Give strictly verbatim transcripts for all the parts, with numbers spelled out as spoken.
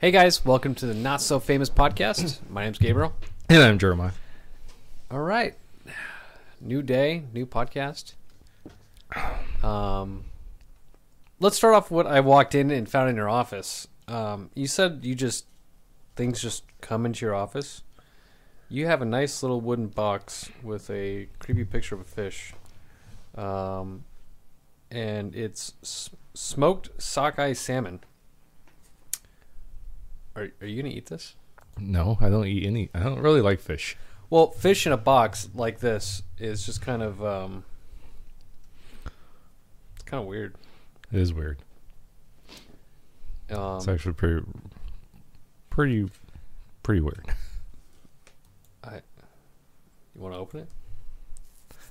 Hey guys, welcome to the Not So Famous Podcast. My name's Gabriel. And I'm Jeremiah. All right. New day, new podcast. Um, let's start off with what I walked in and found in your office. Um, you said you just, things just come into your office. You have a nice little wooden box with a creepy picture of a fish. Um, and it's s- smoked sockeye salmon. Are, are you going to eat this? No, I don't eat any. I don't really like fish. Well, fish in a box like this is just kind of, um, it's kind of weird. It is weird. Um, it's actually pretty, pretty, pretty weird. I. You want to open it?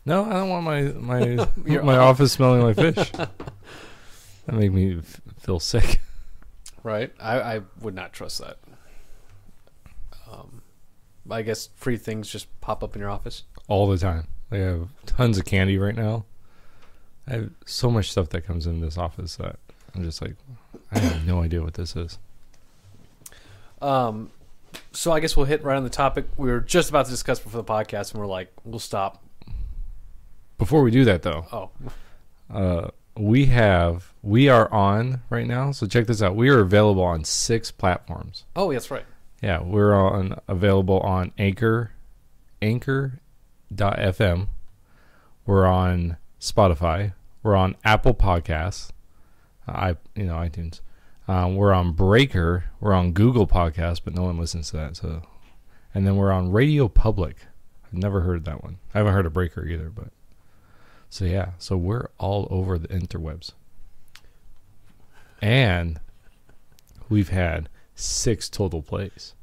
No, I don't want my my my office smelling like fish. That made me f- feel sick. Right, I, I would not trust that. Um, I guess free things just pop up in your office all the time. They have tons of candy right now. I have so much stuff that comes in this office that I'm just like, I have no idea what this is. Um, so I guess we'll hit right on the topic we were just about to discuss before the podcast, and we're like, we'll stop. Before we do that, though. Oh. Uh. We have, we are on right now, so check this out. We are available on six platforms. Oh, that's right. Yeah, we're on available on Anchor, anchor dot f m. We're on Spotify. We're on Apple Podcasts, I you know, iTunes. Um, we're on Breaker. We're on Google Podcasts, but no one listens to that. So, and then we're on Radio Public. I've never heard that one. I haven't heard of Breaker either, but. So yeah, so we're all over the interwebs. And we've had six total plays.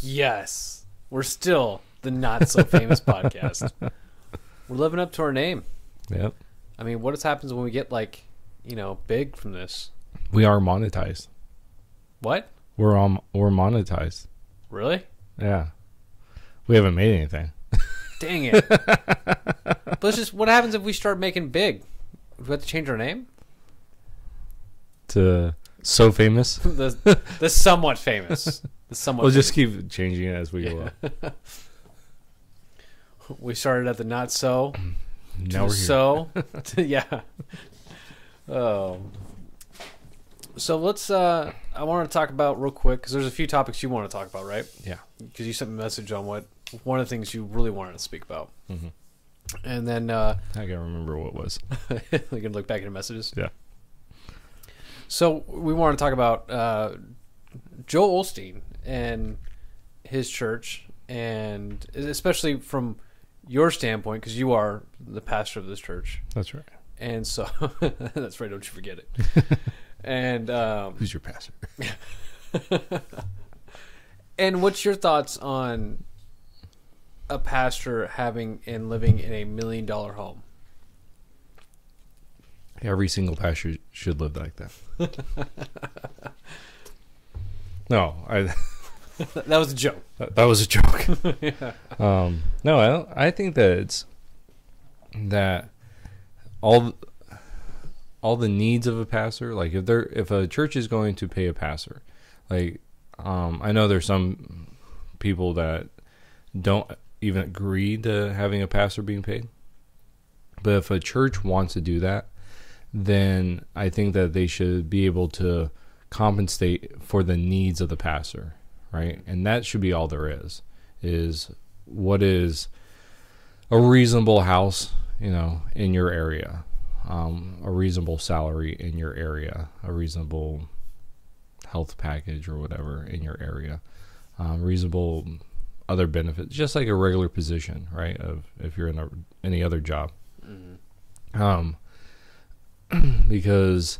Yes. We're still the Not So Famous Podcast. We're living up to our name. Yep. I mean, what happens when we get, like, you know, big from this? We are monetized. What? We're on, we're monetized. Really? Yeah. We haven't made anything. Dang it. But let's just, what happens if we start making big? We have to change our name? To So Famous? the, the Somewhat Famous. The somewhat we'll famous. Just keep changing it as we go up. We started at the Not So. Now we're here. So. to, yeah. Oh. So let's, uh, I want to talk about real quick, because there's a few topics you want to talk about, right? Yeah. Because you sent me a message on what. One of the things you really wanted to speak about. Mm-hmm. And then... Uh, I can't remember what it was. You can look back at the messages? Yeah. So we want to talk about uh, Joel Osteen and his church, and especially from your standpoint, because you are the pastor of this church. That's right. And so... that's right, don't you forget it. And um, who's your pastor? And what's your thoughts on... a pastor having and living in a million dollar home? Every single pastor should live like that. No, I. That was a joke. That, that was a joke. Yeah. Um, no, I, don't, I think that it's that all all the needs of a pastor. Like if they're if a church is going to pay a pastor, like um, I know there's some people that don't even agree to having a pastor being paid. But if a church wants to do that, then I think that they should be able to compensate for the needs of the pastor, right? And that should be all there is, is what is a reasonable house, you know, in your area, um, a reasonable salary in your area, a reasonable health package or whatever in your area, um, reasonable other benefits, just like a regular position, right? Of if you're in a, any other job, mm-hmm. um, because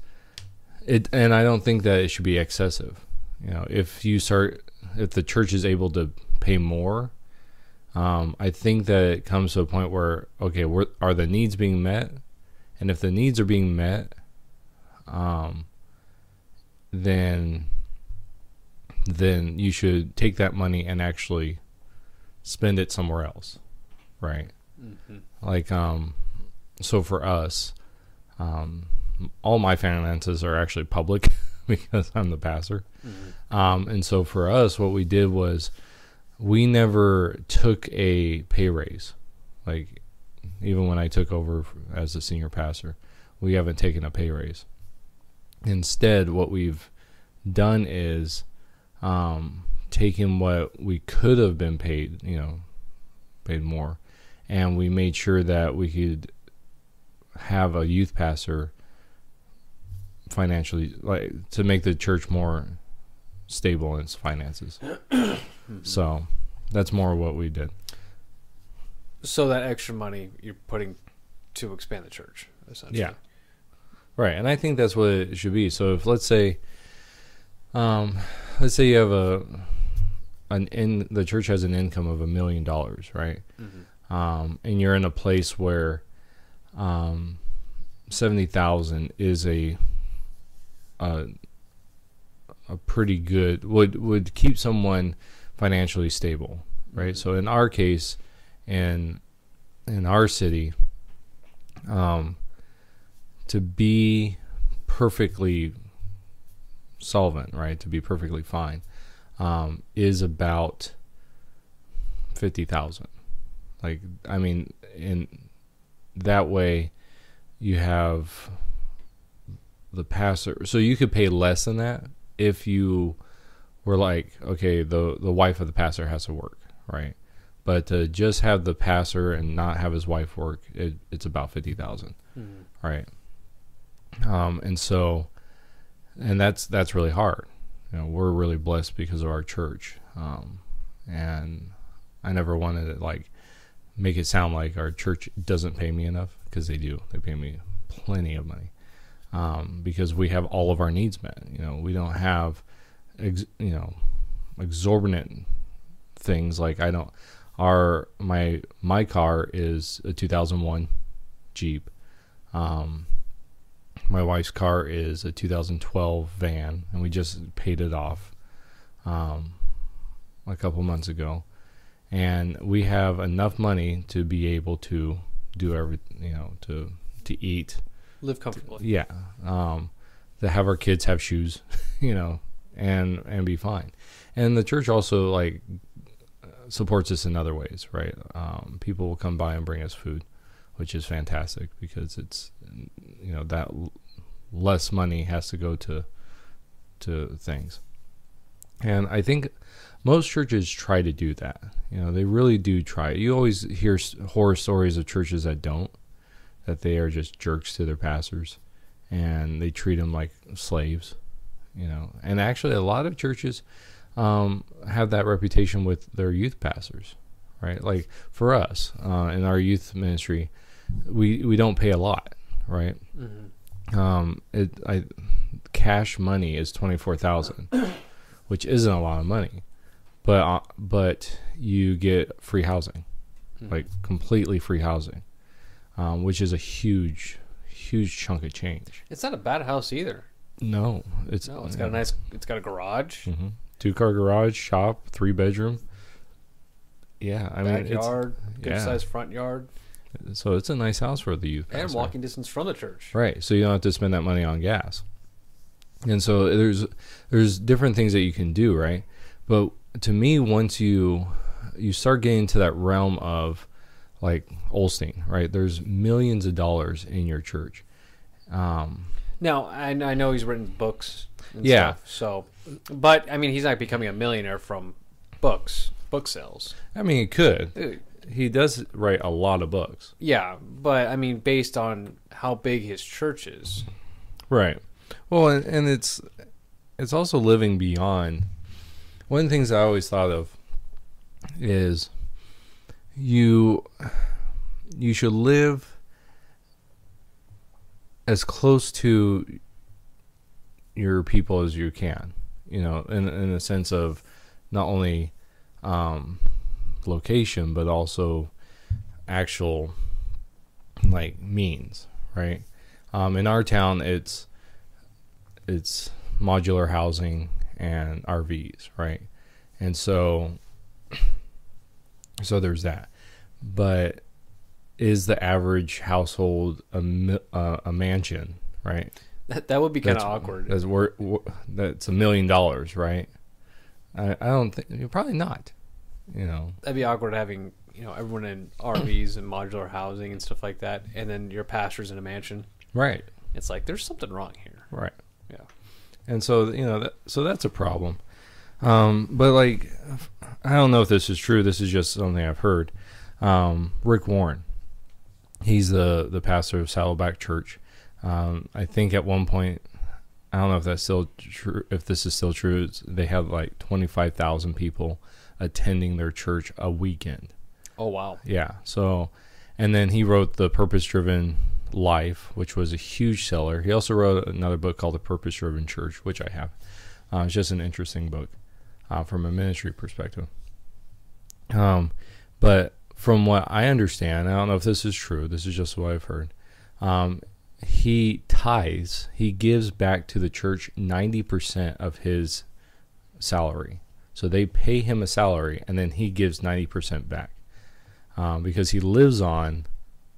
it, and I don't think that it should be excessive. You know, if you start, if the church is able to pay more, um, I think that it comes to a point where, okay, we're, are the needs being met? And if the needs are being met, um, then, then you should take that money and actually spend it somewhere else, right? Mm-hmm. Like, um, so for us, um, all my finances are actually public because I'm the pastor. Mm-hmm. Um, and so for us, what we did was we never took a pay raise. Like, even when I took over as the senior pastor, we haven't taken a pay raise. Instead, what we've done is um, taken what we could have been paid, you know, paid more, and we made sure that we could have a youth pastor financially, like, to make the church more stable in its finances. So that's more what we did. So that extra money you're putting to expand the church, essentially. Yeah. Right, and I think that's what it should be. So if, let's say, um, let's say you have a, an in the church has an income of a million dollars, right? Mm-hmm. Um, and you're in a place where, um, seventy thousand is a, a, a pretty good would would keep someone financially stable, right? Mm-hmm. So in our case, in, in our city, um. to be perfectly solvent, right? To be perfectly fine, um, is about fifty thousand. Like, I mean, in that way, you have the pastor. So you could pay less than that if you were like, okay, the the wife of the pastor has to work, right? But to just have the pastor and not have his wife work, it, it's about fifty thousand, mm-hmm. right? Um, and so, and that's, that's really hard. You know, we're really blessed because of our church. Um, and I never wanted to like make it sound like our church doesn't pay me enough, because they do. They pay me plenty of money, um, because we have all of our needs met. You know, we don't have, ex you know, exorbitant things. Like, I don't, our, my, my car is a two thousand one Jeep. Um, My wife's car is a two thousand twelve van, and we just paid it off um, a couple months ago. And we have enough money to be able to do everything, you know, to to eat, live comfortably. To, yeah, um, to have our kids have shoes, you know, and and be fine. And the church also like supports us in other ways, right? Um, people will come by and bring us food, which is fantastic, because it's, you know, that l less money has to go to to things. And I think most churches try to do that. You know, they really do try. You always hear horror stories of churches that don't, that they are just jerks to their pastors and they treat them like slaves, you know. And actually a lot of churches um, have that reputation with their youth pastors, right? Like for us, uh, in our youth ministry, we, we don't pay a lot, right? Mm-hmm. um, it, I, cash money is twenty-four thousand dollars, which isn't a lot of money, but, uh, but you get free housing, mm-hmm. like completely free housing, um, which is a huge, huge chunk of change. It's not a bad house either. No, it's, no, it's got a nice, it's got a garage, mm-hmm. two car garage, shop, three bedroom. Yeah, I mean, backyard, good yeah. sized front yard. So it's a nice house for the youth pastor. And walking distance from the church. Right, so you don't have to spend that money on gas. And so there's there's different things that you can do, right? But to me, once you you start getting to that realm of like Osteen, right? There's millions of dollars in your church. Um, now I, I know he's written books. And yeah. Stuff, so, but I mean, he's not becoming a millionaire from books. Book sales. I mean, he could. Dude. He does write a lot of books. Yeah, but I mean, based on how big his church is. Right. Well, and, and it's it's also living beyond. One of the things I always thought of is you you should live as close to your people as you can. You know, in in a sense of not only um location, but also actual like means, right? Um in our town, it's it's modular housing and R Vs, right? And so so there's that. But is the average household a, uh, a mansion, right? That that would be kind of awkward. That's worth. That's a million dollars, right? I I don't think probably not. You know, that'd be awkward having you know everyone in R Vs and modular housing and stuff like that, and then your pastor's in a mansion. Right. It's like there's something wrong here. Right. Yeah. And so you know, that, so that's a problem. Um, but like, I don't know if this is true. This is just something I've heard. Um, Rick Warren, he's the the pastor of Saddleback Church. Um, I think at one point, I don't know if that's still true. If this is still true, it's, they have like twenty-five thousand people attending their church a weekend. Oh wow! Yeah. So, and then he wrote The Purpose Driven Life, which was a huge seller. He also wrote another book called The Purpose Driven Church, which I have. Uh, it's just an interesting book uh, from a ministry perspective. Um, but from what I understand, I don't know if this is true. This is just what I've heard. Um. He tithes, he gives back to the church ninety percent of his salary. So they pay him a salary and then he gives ninety percent back um, because he lives on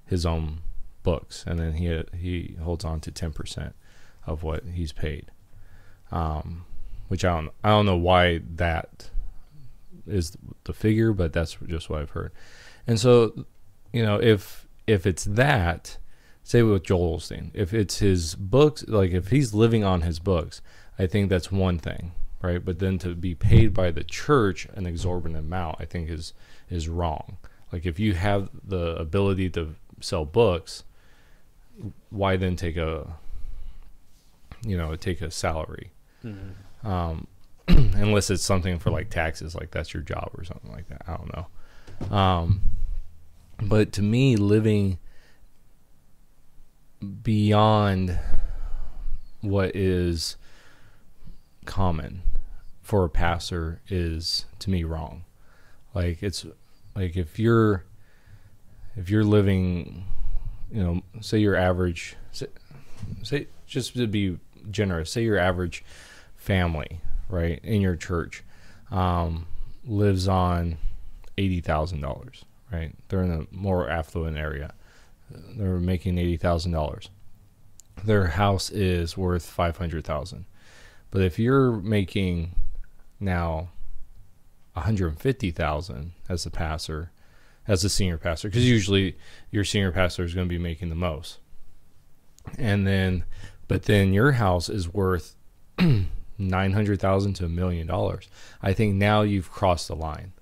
his own books and then he he holds on to ten percent of what he's paid. Um, which I don't, I don't know why that is the figure, but that's just what I've heard. And so, you know, if if it's that... Say with Joel Osteen, if it's his books, like if he's living on his books, I think that's one thing, right? But then to be paid by the church an exorbitant amount, I think is is wrong. Like if you have the ability to sell books, why then take a, you know, take a salary? Mm-hmm. um, unless it's something for like taxes, like that's your job or something like that. I don't know. Um, but to me, living beyond what is common for a pastor is to me wrong. Like it's like if you're if you're living, you know, say your average say, say just to be generous, say your average family, right, in your church um, lives on eighty thousand dollars, right? They're in a more affluent area. They're making eighty thousand dollars. Their house is worth five hundred thousand dollars. But if you're making now one hundred fifty thousand dollars as a pastor, as a senior pastor, because usually your senior pastor is going to be making the most. And then, but then your house is worth nine hundred thousand dollars to a million dollars. I think now you've crossed the line.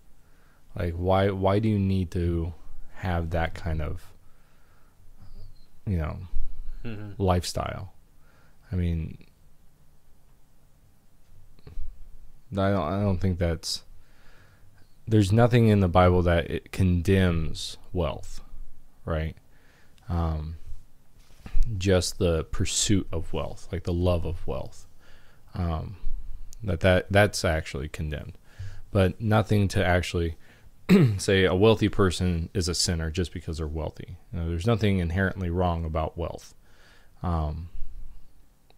Like why, why do you need to have that kind of, you know, mm-hmm. lifestyle? I mean, I don't, I don't think that's, there's nothing in the Bible that it condemns wealth, right? Um, just the pursuit of wealth, like the love of wealth, um, that, that that's actually condemned, but nothing to actually say a wealthy person is a sinner just because they're wealthy. You know, there's nothing inherently wrong about wealth. Um,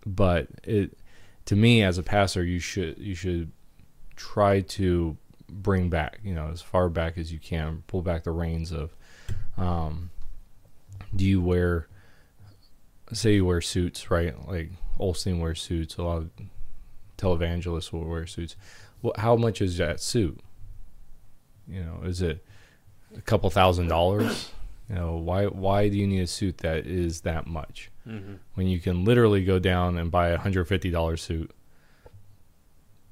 but it, to me as a pastor, you should, you should try to bring back, you know, as far back as you can, pull back the reins of, um, do you wear, say you wear suits, right? Like Osteen wears suits. A lot of televangelists will wear suits. Well, how much is that suit? You know, is it a couple thousand dollars? You know, why why do you need a suit that is that much? Mm-hmm. When you can literally go down and buy a one hundred fifty dollar suit,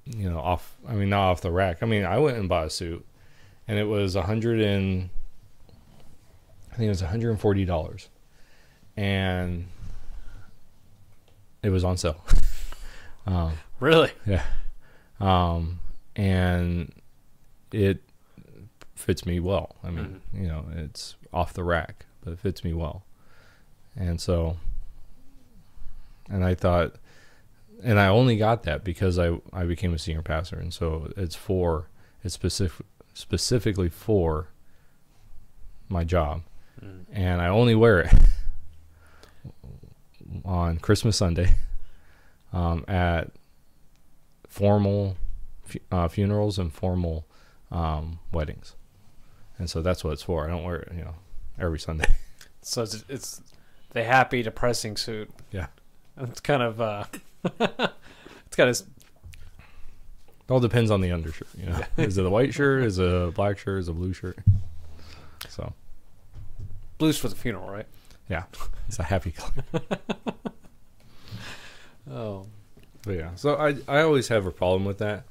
you know, off, I mean, not off the rack. I mean, I went and bought a suit and it was one hundred and, I think it was one hundred forty dollars. And it was on sale. um, really? Yeah. Um, and it fits me well. I mean, mm-hmm. you know, it's off the rack, but it fits me well. And so, and I thought, and I only got that because I, I became a senior pastor. And so it's for, it's specific, specifically for my job. Mm. And I only wear it on Christmas Sunday um, at formal uh, funerals and formal um, weddings. And so that's what it's for. I don't wear it, you know, every Sunday. So it's, it's the happy, depressing suit. Yeah. It's kind of uh, it's kind of. It all depends on the undershirt. You know? Yeah. Is it a white shirt? Is it a black shirt? Is it a blue shirt? So. Blue's for the funeral, right? Yeah, it's a happy color. Oh. But yeah, so I I always have a problem with that,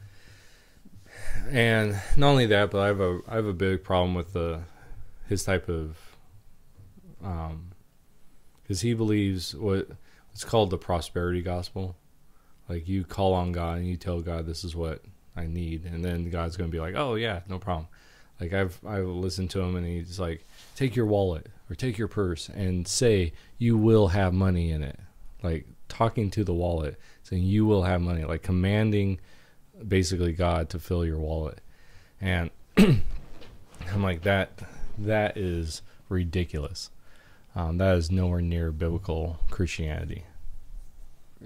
and not only that, but I have a I have a big problem with the his type of, um, because he believes what it's called the prosperity gospel, like you call on God and you tell God this is what I need, and then God's gonna be like, oh yeah, no problem. Like I've I've listened to him and he's like, take your wallet or take your purse and say you will have money in it, like talking to the wallet saying you will have money, like commanding basically God to fill your wallet. And I'm like, that that is ridiculous. Um, that is nowhere near biblical Christianity.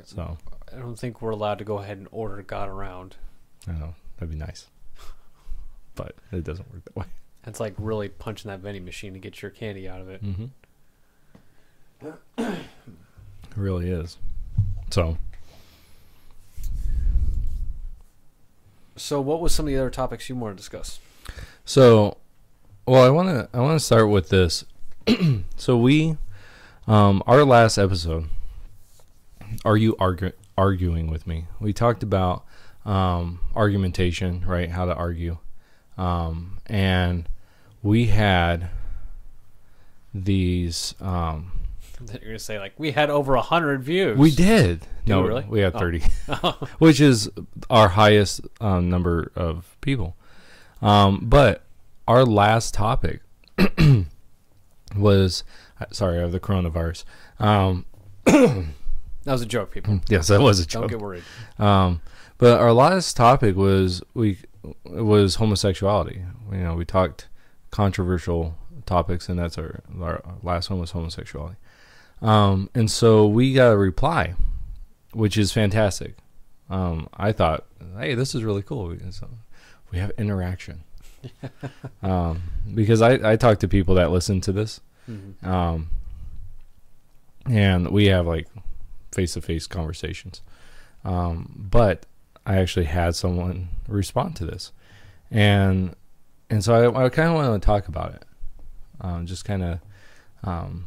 So I don't think we're allowed to go ahead and order God around. I know, that'd be nice, but it doesn't work that way. It's like really punching that vending machine to get your candy out of it. Mm-hmm. It really is. So, so what was some of the other topics you want to discuss? So, well, I want to I want to start with this. So we, um, our last episode, are you argu arguing with me? We talked about um, argumentation, right? How to argue, um, and we had these. Um, You're gonna say like we had over a hundred views. We did. did no, we, really? we had oh. thirty, which is our highest um, number of people. Um, but our last topic was, sorry, I have the coronavirus. Um, that was a joke, people. Yes, that was a joke. Don't get worried. Um, but our last topic was we was homosexuality. You know, we talked controversial topics, and that's our our last one was homosexuality. Um, and so we got a reply, which is fantastic. Um, I thought, hey, this is really cool. We, so we have interaction. um, because I, I talk to people that listen to this. Mm-hmm. Um, and we have like face-to-face conversations. Um, but I actually had someone respond to this. And, and so I, I kind of want to talk about it. Um, just kind of, um,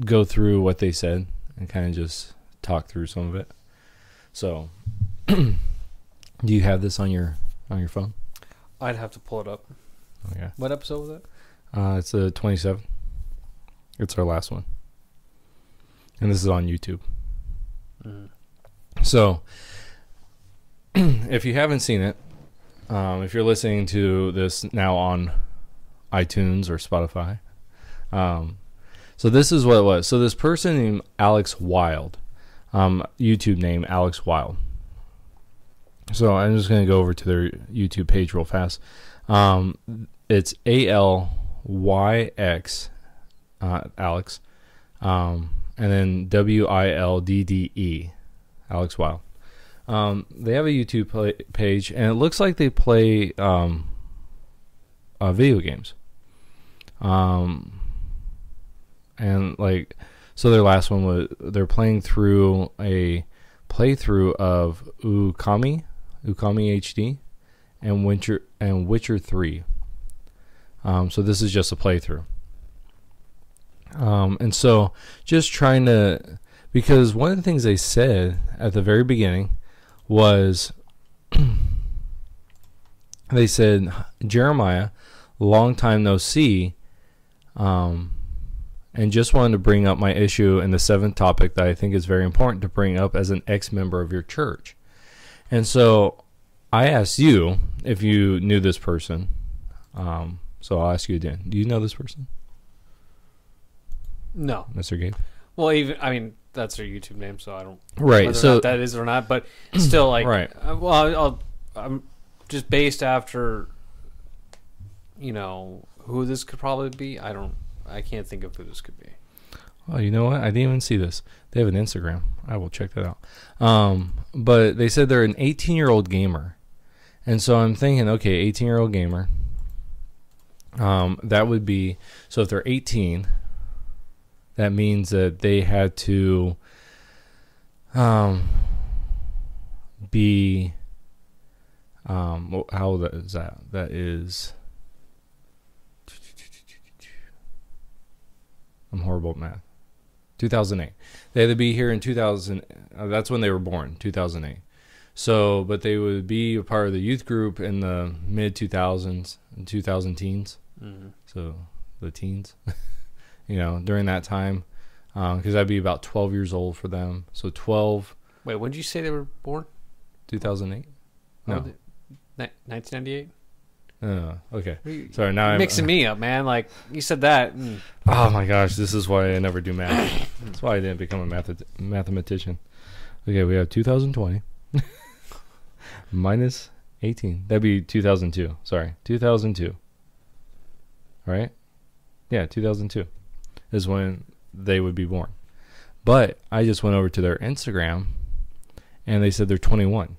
go through what they said and kind of just talk through some of it. So do you have this on your on your phone? I'd have to pull it up. Oh, yeah. What episode was it? Uh, it's the twenty-seventh. It's our last one. And this is on YouTube. Mm. So if you haven't seen it, um, if you're listening to this now on iTunes or Spotify, um, so this is what it was. So this person named Alex Wilde, um, YouTube name Alex Wilde. So I'm just going to go over to their YouTube page real fast. Um, it's A L Y X, uh, Alex, um, and then W I L D D E, Alex Wilde. Um, they have a YouTube play page, and it looks like they play um, uh, video games. Um... And like, so their last one was they're playing through a playthrough of Okami, Okami H D, and Witcher and Witcher three. Um, so this is just a playthrough. Um, and so just trying to, because one of the things they said at the very beginning was they said, Jeremiah, long time no see. Um, And just wanted to bring up my issue and the seventh topic that I think is very important to bring up as an ex-member of your church. And so I asked you if you knew this person. Um, so I'll ask you again. Do you know this person? No. Mister Gabe? Well, even, I mean, that's their YouTube name, so I don't right, know whether so, or not that is or not. But still, like, right. uh, well, I'll, I'll, I'm just based after, you know, who this could probably be. I don't. I can't think of who this could be. Well, you know what? I didn't even see this. They have an Instagram. I will check that out. Um, but they said they're an eighteen-year-old gamer. And so I'm thinking, okay, eighteen-year-old gamer. Um, that would be, so if they're eighteen, that means that they had to um, be, um, how old is that? That is, I'm horrible at math. two thousand eight. They had to be here in two thousand. Uh, that's when they were born, two thousand eight. So, but they would be a part of the youth group in the mid two thousands, two thousand teens. Mm-hmm. So the teens, you know, during that time, because um, I'd be about twelve years old for them. So twelve. Wait, when did you say they were born? two thousand eight. No, oh, nineteen ninety-eight. Uh, okay. Sorry, now You're mixing I'm, uh, me up, man. Like you said that. Mm. Oh my gosh, this is why I never do math. That's why I didn't become a math mathematician. Okay, we have two thousand twenty minus eighteen. That'd be two thousand two. Sorry, two thousand two. Right? Yeah, two thousand two is when they would be born. But I just went over to their Instagram, and they said they're twenty-one.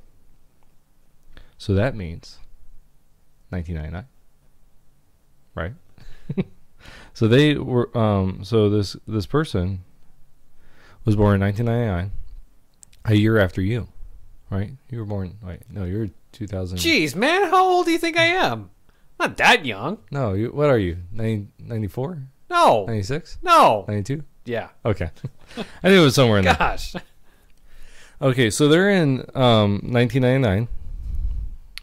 So that means nineteen ninety-nine, right? So they were, um, so this, this person was born in nineteen ninety-nine, a year after you, right? You were born, wait, no, you're two thousand. Jeez, man, how old do you think I am? I'm not that young. No, you, what are you, ninety, ninety-four? No. ninety-six? No. ninety-two? Yeah. Okay. I knew it was somewhere in there. Gosh. Okay, so they're in um, nineteen ninety-nine.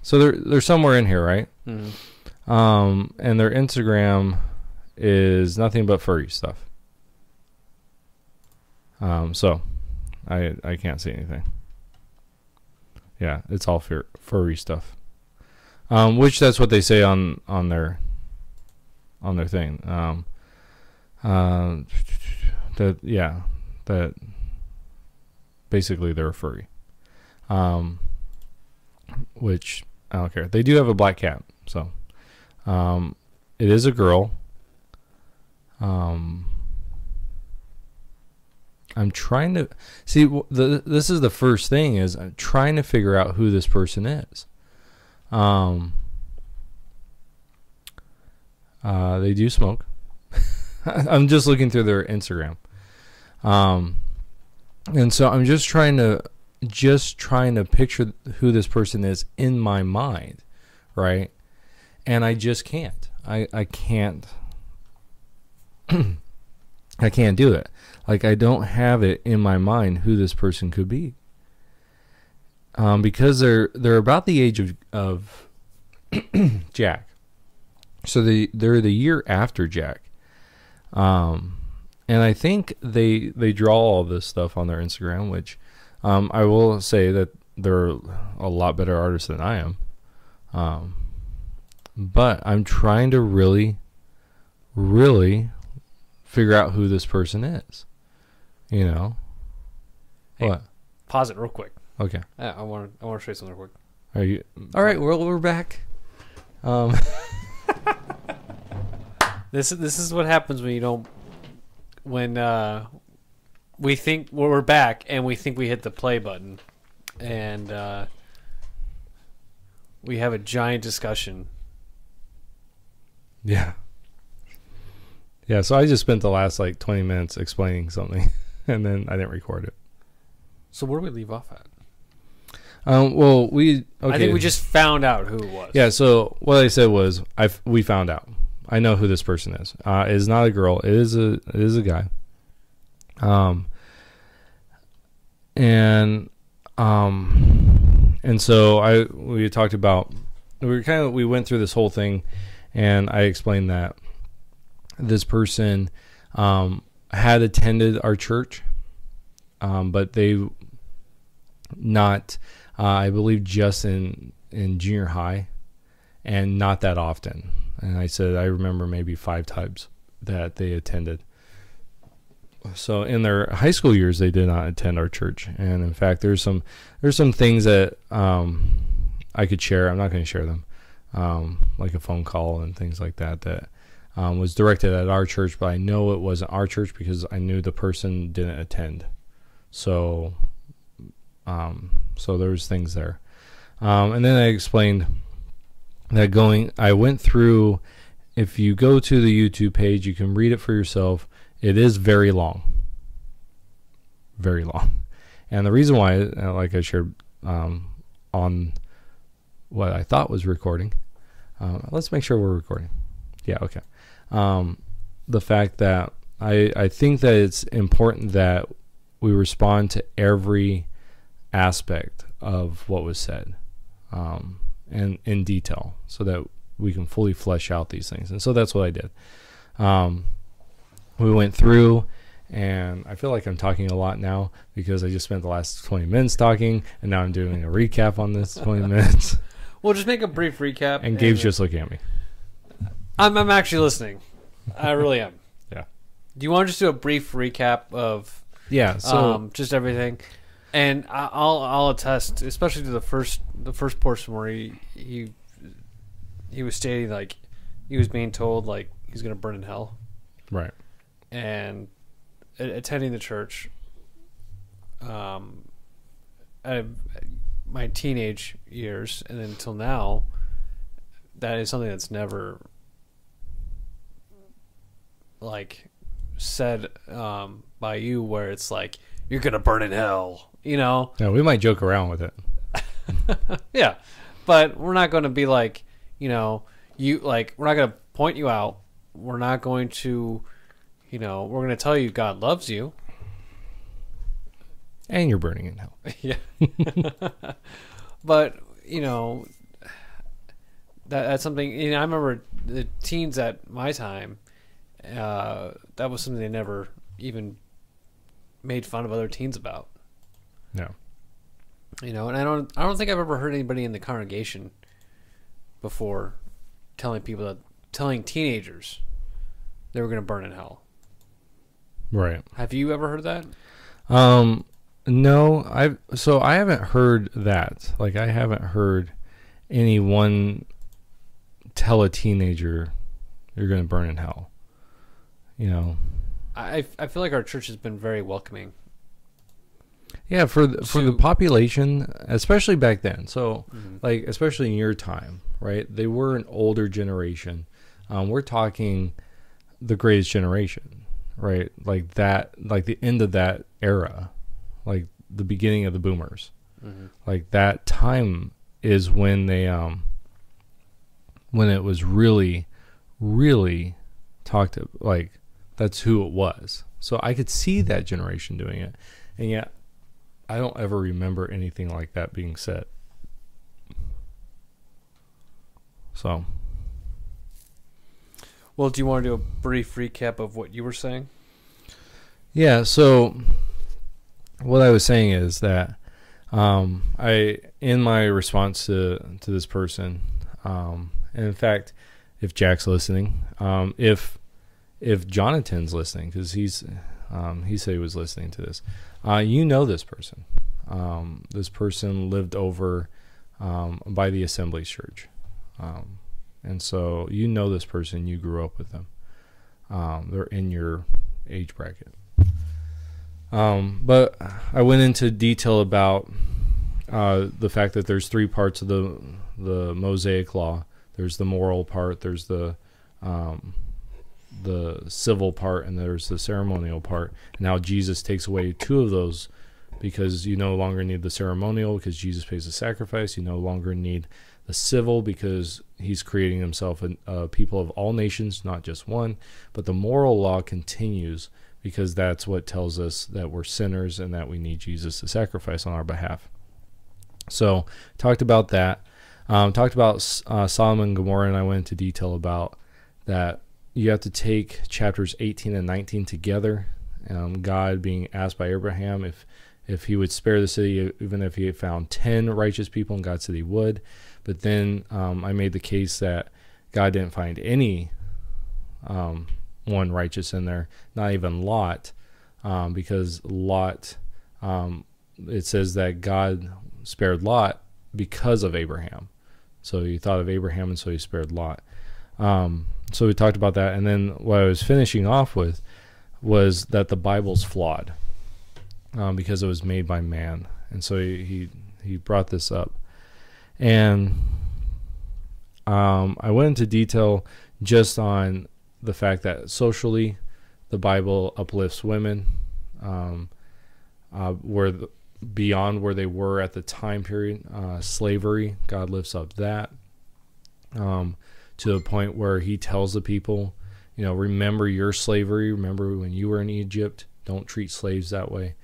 So they're, they're somewhere in here, right? Mm-hmm. Um, and their Instagram is nothing but furry stuff. Um, so I I can't see anything. Yeah, it's all fur furry stuff. Um, which that's what they say on on their on their thing. Um, uh, that yeah, that basically they're furry. Um, which I don't care. They do have a black cat, so um, it is a girl. Um, I'm trying to see. The, this is the first thing is I'm trying to figure out who this person is. Um, uh, they do smoke. I'm just looking through their Instagram, um, and so I'm just trying to just trying to picture who this person is in my mind, right? And I just can't. I, I can't. I can't do it. Like, I don't have it in my mind who this person could be. Um, because they're they're about the age of, of Jack. So they, they're the year after Jack. Um, and I think they, they draw all this stuff on their Instagram, which... Um, I will say that they're a lot better artists than I am. Um, but I'm trying to really, really figure out who this person is. You know? Hey, what? Pause it real quick. Okay. Uh, I want to I want to show you something real quick. Are you, All right, well, we're back. Um. This, this is what happens when you don't... When... Uh, we think well, we're back, and we think we hit the play button, and uh, we have a giant discussion. Yeah, yeah. So I just spent the last like twenty minutes explaining something, and then I didn't record it. So where do we leave off at? Um, well, we. Okay. I think we just found out who it was. Yeah. So what I said was, I we found out. I know who this person is. Uh, it is not a girl. It is a it is a guy. Um, and, um, and so I, we talked about, we were kind of, we went through this whole thing, and I explained that this person, um, had attended our church, um, but they not, uh, I believe just in, in junior high, and not that often. And I said, I remember maybe five times that they attended. So in their high school years, they did not attend our church, and in fact, there's some there's some things that um, I could share. I'm not going to share them, um, like a phone call and things like that that um, was directed at our church. But I know it wasn't our church because I knew the person didn't attend. So, um, so there was things there, um, and then I explained that going. I went through. If you go to the YouTube page, you can read it for yourself. It is very long, very long, And the reason why, like I shared um, on what I thought was recording, um, let's make sure we're recording. Yeah, okay. Um, the fact that I, I think that it's important that we respond to every aspect of what was said, um, and in detail, so that we can fully flesh out these things. And so that's what I did. Um, we went through, and I feel like I'm talking a lot now because I just spent the last twenty minutes talking, and now I'm doing a recap on this twenty minutes. We'll just make a brief recap. And, and Gabe's and just looking at me. I'm, I'm actually listening. I really am. Yeah. Do you want to just do a brief recap of yeah, so, um, just everything? And I'll I'll attest, especially to the first the first portion where he he, he was stating, like, he was being told, like, he's going to burn in hell. Right. And attending the church, um, at my teenage years and until now, that is something that's never, like, said um, by you, where it's like, you're gonna burn in hell, you know. Yeah, we might joke around with it. Yeah, but we're not going to be like, you know, you like we're not going to point you out. We're not going to, you know, we're going to tell you God loves you, and you're burning in hell. Yeah, but you know, that that's something. You know, I remember the teens at my time. Uh, that was something they never even made fun of other teens about. No. You know, and I don't I don't think I've ever heard anybody in the congregation before telling people that telling teenagers they were gonna burn in hell. Right. Have you ever heard that? Um no, I've so I haven't heard that. Like, I haven't heard anyone tell a teenager you're gonna burn in hell. You know, I, I feel like our church has been very welcoming. Yeah, for the, for the population, especially back then. So, mm-hmm. like, especially in your time, right? They were an older generation. Um, we're talking the greatest generation, right? Like that, like the end of that era, like the beginning of the boomers. Mm-hmm. Like that time is when they, um, when it was really, really talked to, like. That's who it was. So I could see that generation doing it. And yet, I don't ever remember anything like that being said. So. Well, do you want to do a brief recap of what you were saying? Yeah, so what I was saying is that um, I, in my response to, to this person, um, and in fact, if Jack's listening, um, if... if Jonathan's listening, because he's um, he said he was listening to this, uh, you know this person. Um, this person lived over um, by the Assembly Church, um, and so you know this person. You grew up with them. Um, they're in your age bracket. Um, but I went into detail about uh, the fact that there's three parts of the the Mosaic Law. There's the moral part. There's the um, the civil part, and there's the ceremonial part. Now Jesus takes away two of those, because you no longer need the ceremonial because Jesus pays the sacrifice. You no longer need the civil because he's creating himself a, a people of all nations, not just one. But the moral law continues, because that's what tells us that we're sinners and that we need Jesus to sacrifice on our behalf. So talked about that. Um, talked about uh, Sodom and Gomorrah, and I went into detail about that. You have to take chapters eighteen and nineteen together. Um, God being asked by Abraham if if he would spare the city, even if he had found ten righteous people, and God said he would. But then um, I made the case that God didn't find any um, one righteous in there, not even Lot, um, because Lot, um, it says that God spared Lot because of Abraham. So he thought of Abraham, and so he spared Lot. Um, so we talked about that. And then what I was finishing off with was that the Bible's flawed, um, because it was made by man. And so he, he, he brought this up, and, um, I went into detail just on the fact that socially the Bible uplifts women, um, uh, where the, beyond where they were at the time period. Uh, slavery, God lifts up that um, to the point where he tells the people, you know, remember your slavery. Remember when you were in Egypt. Don't treat slaves that way.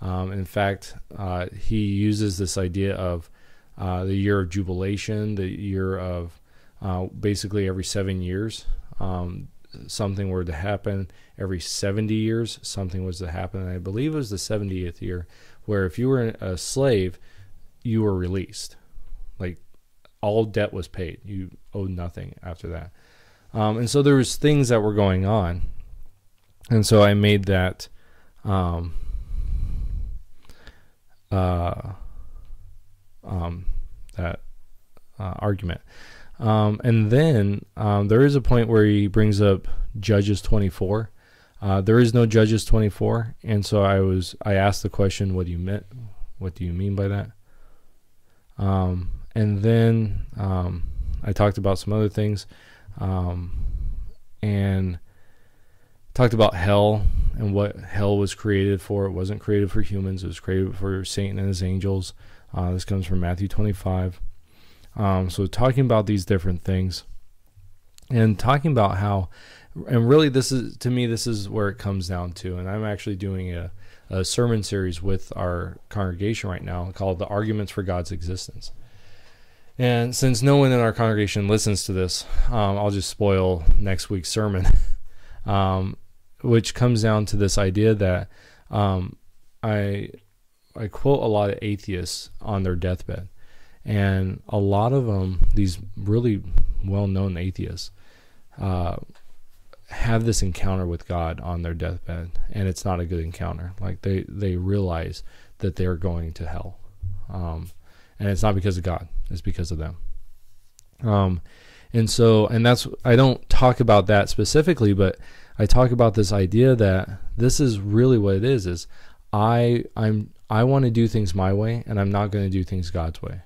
Um, in fact, uh, he uses this idea of uh, the year of jubilation, the year of uh, basically every seven years, um, something were to happen. Every seventy years, something was to happen. And I believe it was the seventieth year where if you were a slave, you were released. Like all debt was paid. You owed nothing after that. Um, and so there was things that were going on. And so I made that... Um, uh, um, that uh, argument. Um, and then um, there is a point where he brings up Judges twenty-four. Uh, there is no Judges twenty-four, and so I was I asked the question, "What do you mean? What do you mean by that?" Um, and then um, I talked about some other things, um, and talked about hell and what hell was created for. It wasn't created for humans. It was created for Satan and his angels. Uh, this comes from Matthew twenty-five. Um, so talking about these different things and talking about how, and really this is, to me, this is where it comes down to. And I'm actually doing a, a sermon series with our congregation right now called The Arguments for God's Existence. And since no one in our congregation listens to this, um, I'll just spoil next week's sermon. um, Which comes down to this idea that um, I I quote a lot of atheists on their deathbed, and a lot of them, these really well-known atheists, uh, have this encounter with God on their deathbed, and it's not a good encounter. Like they they realize that they are going to hell, um, and it's not because of God; it's because of them. Um, and so, and that's I don't talk about that specifically, but I talk about this idea that this is really what it is, is I I'm I want to do things my way, and I'm not going to do things God's way.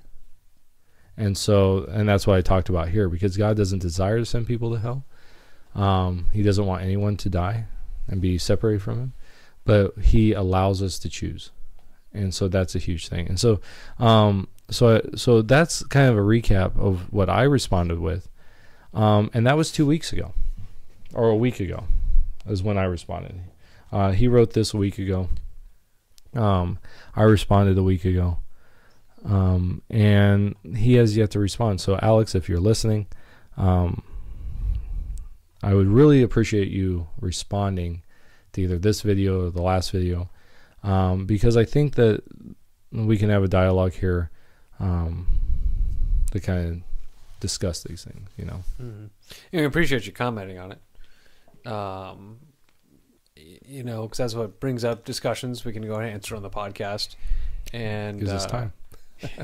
And so, and that's what I talked about here, because God doesn't desire to send people to hell. Um, he doesn't want anyone to die and be separated from him, but he allows us to choose. And so that's a huge thing. And so um, so so that's kind of a recap of what I responded with. Um, and that was two weeks ago, or a week ago. Is when I responded. Uh, he wrote this a week ago. Um, I responded a week ago. Um, and he has yet to respond. So Alex, if you're listening, um, I would really appreciate you responding to either this video or the last video. Um, because I think that we can have a dialogue here um, to kind of discuss these things, you know. Mm-hmm. I appreciate you commenting on it. Um, you know, because that's what brings up discussions. We can go ahead and answer on the podcast, and gives uh, us time.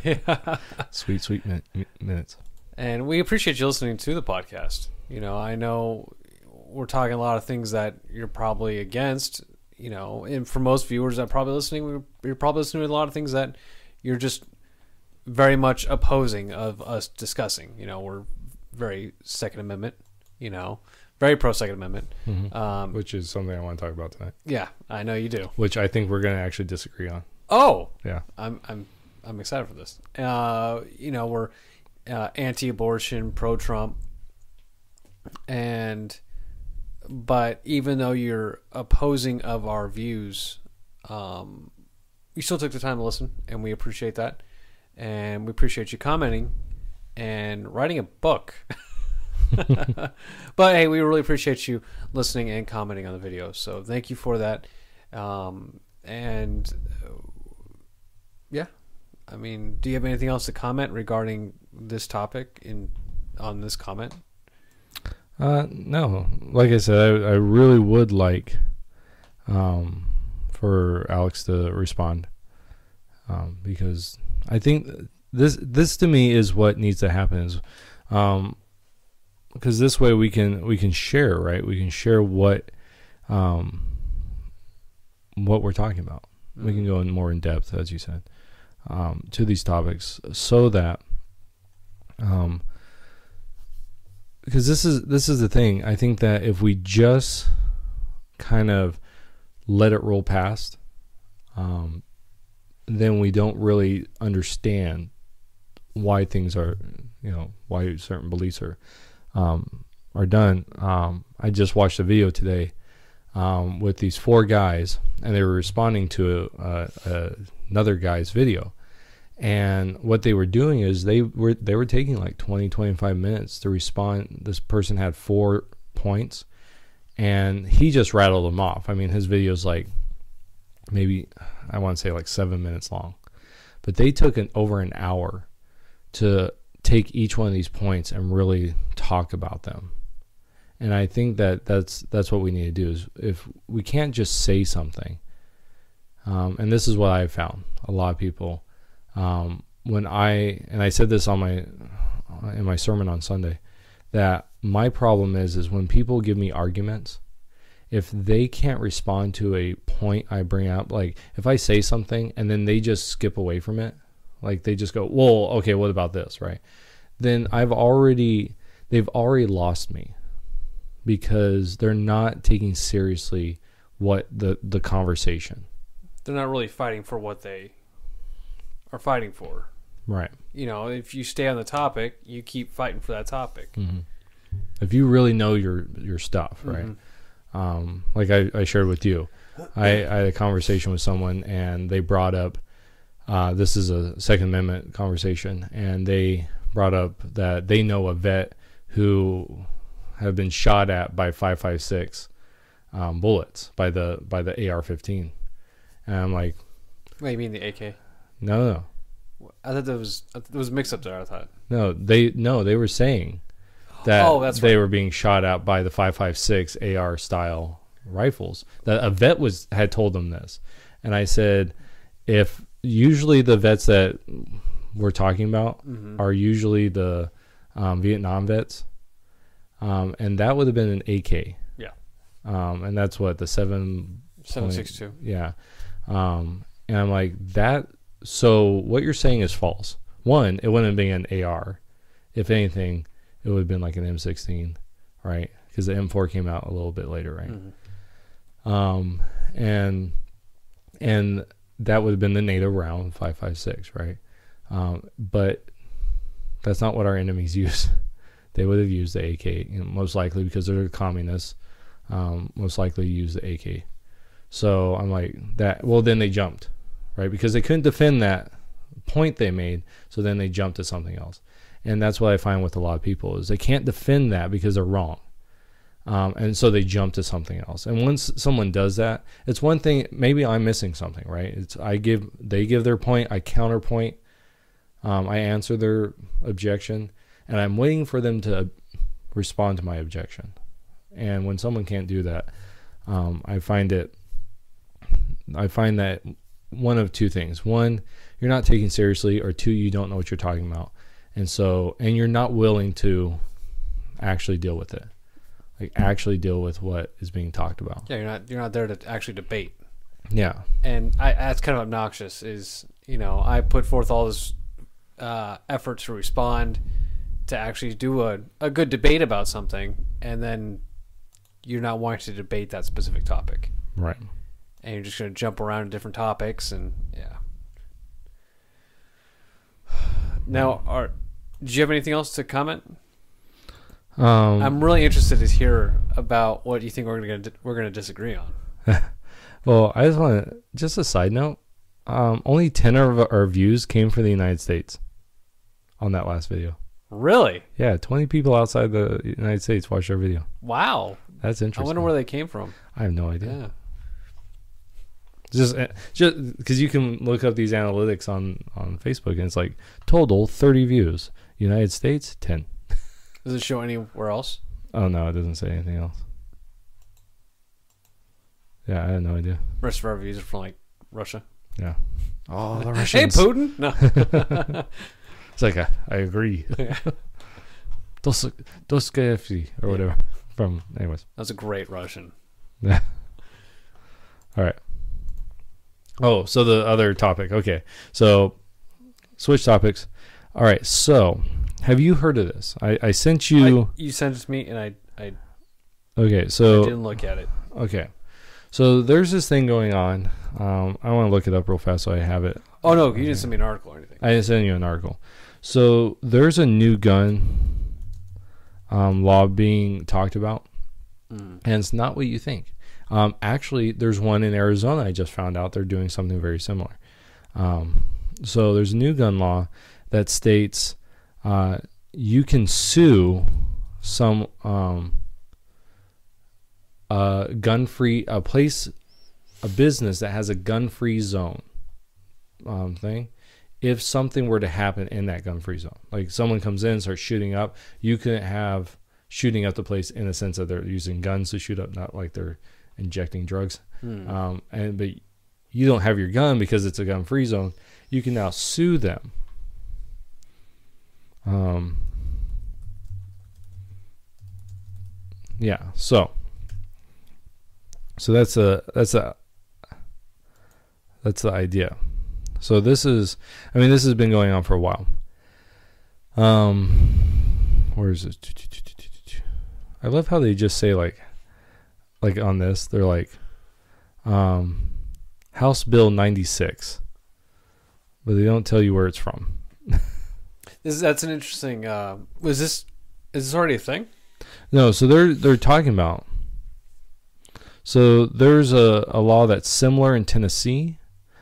Yeah. Sweet, sweet min minutes. And we appreciate you listening to the podcast. You know, I know we're talking a lot of things that you're probably against. You know, and for most viewers that are probably listening, you're probably listening to a lot of things that you're just very much opposing of us discussing. You know, we're very Second Amendment. You know. Very pro-Second Amendment. Mm-hmm. um, Which is something I want to talk about tonight. Yeah, I know you do. Which I think we're going to actually disagree on. Oh! Yeah. I'm I'm, I'm excited for this. Uh, you know, we're uh, anti-abortion, pro-Trump. And, but even though you're opposing of our views, um, you still took the time to listen, and we appreciate that. And we appreciate you commenting and writing a book. But hey, we really appreciate you listening and commenting on the video, so thank you for that. Um, and uh, yeah, I mean, do you have anything else to comment regarding this topic in on this comment? Uh, no, like I said, I, I really would like um, for Alex to respond, um, because I think this this to me is what needs to happen is. Um, Because this way we can we can share, right? We can share what um, what we're talking about. Mm-hmm. We can go in more in depth, as you said, um, to these topics, so that um, because this is this is the thing. I think that if we just kind of let it roll past, um, then we don't really understand why things are, you know, why certain beliefs are um, are done. Um, I just watched a video today um, with these four guys, and they were responding to a, a, another guy's video. And what they were doing is they were they were taking like twenty, twenty-five minutes to respond. This person had four points, and he just rattled them off. I mean, his video's like maybe, I want to say like seven minutes long, but they took an over an hour to take each one of these points and really talk about them. And I think that that's that's what we need to do, is if we can't just say something. Um, and this is what I found. A lot of people. Um, when I, and I said this on my, in my sermon on Sunday, that my problem is, is when people give me arguments, if they can't respond to a point I bring up, like if I say something and then they just skip away from it, like they just go, well, okay, what about this? Right? Then I've already, they've already lost me, because they're not taking seriously what the, the conversation. They're not really fighting for what they are fighting for, right? You know, if you stay on the topic, you keep fighting for that topic. Mm-hmm. If you really know your your stuff, right? Mm-hmm. Um, like I, I shared with you, I, I had a conversation with someone, and they brought up uh, this is a Second Amendment conversation, and they brought up that they know a vet who have been shot at by five five six um, bullets by the by the A R fifteen, and I'm like, what do you mean the A K? No, no. I thought there was there was a mix up there. I thought no, they no, they were saying that oh, that's they right. were being shot at by the five five six A R style rifles. That a vet was had told them this, and I said, if usually the vets that we're talking about mm-hmm. are usually the um, Vietnam vets, um, and that would have been an A K. Yeah, um, and that's what the seven seven six two. Yeah, um, and I'm like that. So what you're saying is false. One, it wouldn't have been an A R. If anything, it would have been like an M sixteen, right? Because the M four came out a little bit later, right? Mm-hmm. Um, and and that would have been the NATO round five five six, right? Um, but that's not what our enemies use. They would have used the A K, you know, most likely because they're communists. Um, most likely use the A K. So I'm like that. Well, then they jumped. Right, because they couldn't defend that point they made, so then they jumped to something else. And that's what I find with a lot of people, is they can't defend that because they're wrong. Um, and so they jump to something else. And once someone does that, it's one thing, maybe I'm missing something, right? It's I give they give their point, I counterpoint, um, I answer their objection, and I'm waiting for them to respond to my objection. And when someone can't do that, um, I find it I find that one of two things. One, you're not taking seriously, or two, you don't know what you're talking about. And so, and you're not willing to actually deal with it. Like actually deal with what is being talked about. Yeah. You're not, you're not there to actually debate. Yeah. And I, that's kind of obnoxious is, you know, I put forth all this, uh, effort to respond, to actually do a, a good debate about something. And then you're not wanting to debate that specific topic. Right. And you're just going to jump around to different topics, and yeah. Now, are, do you have anything else to comment? Um, I'm really interested to hear about what you think we're going to we're going to disagree on. Well, I just want to just a side note. Um, only ten of our views came from the United States on that last video. Really? Yeah, twenty people outside the United States watched our video. Wow, that's interesting. I wonder where they came from. I have no idea. Yeah. Just just because you can look up these analytics on, on Facebook, and it's like total thirty views. United States, ten. Does it show anywhere else? Oh, no, it doesn't say anything else. Yeah, I had no idea. The rest of our views are from, like, Russia. Yeah. Oh, the Russians. Hey, Putin. No. It's like, I, I agree. Dostoevsky or whatever. Yeah. From, anyways. That's a great Russian. Yeah. All right. Oh, so the other topic. Okay, so switch topics. All right, so have you heard of this? I, I sent you... I, you sent it to me, and I... I okay, so... I didn't look at it. Okay, So there's this thing going on. Um, I want to look it up real fast so I have it. Oh, no, you didn't send me an article or anything. I didn't send you an article. So there's a new gun um, law being talked about, mm. and it's not what you think. Um, actually, there's one in Arizona I just found out. They're doing something very similar. Um, so there's a new gun law that states uh, you can sue some um, uh, gun-free a place, a business that has a gun-free zone um, thing. If something were to happen in that gun-free zone, like someone comes in and starts shooting up, you couldn't have shooting up the place in the sense that they're using guns to shoot up, not like they're injecting drugs. Hmm. Um, and but you don't have your gun because it's a gun-free zone. You can now sue them. Um. Yeah. So. So that's a that's a. That's the idea. So this is, I mean, this has been going on for a while. Um, where is it? I love how they just say like, like on this, they're like, um, House Bill ninety-six, but they don't tell you where it's from. This that's an interesting. Uh, was this is this already a thing? No. So they're they're talking about. So there's a, a law that's similar in Tennessee.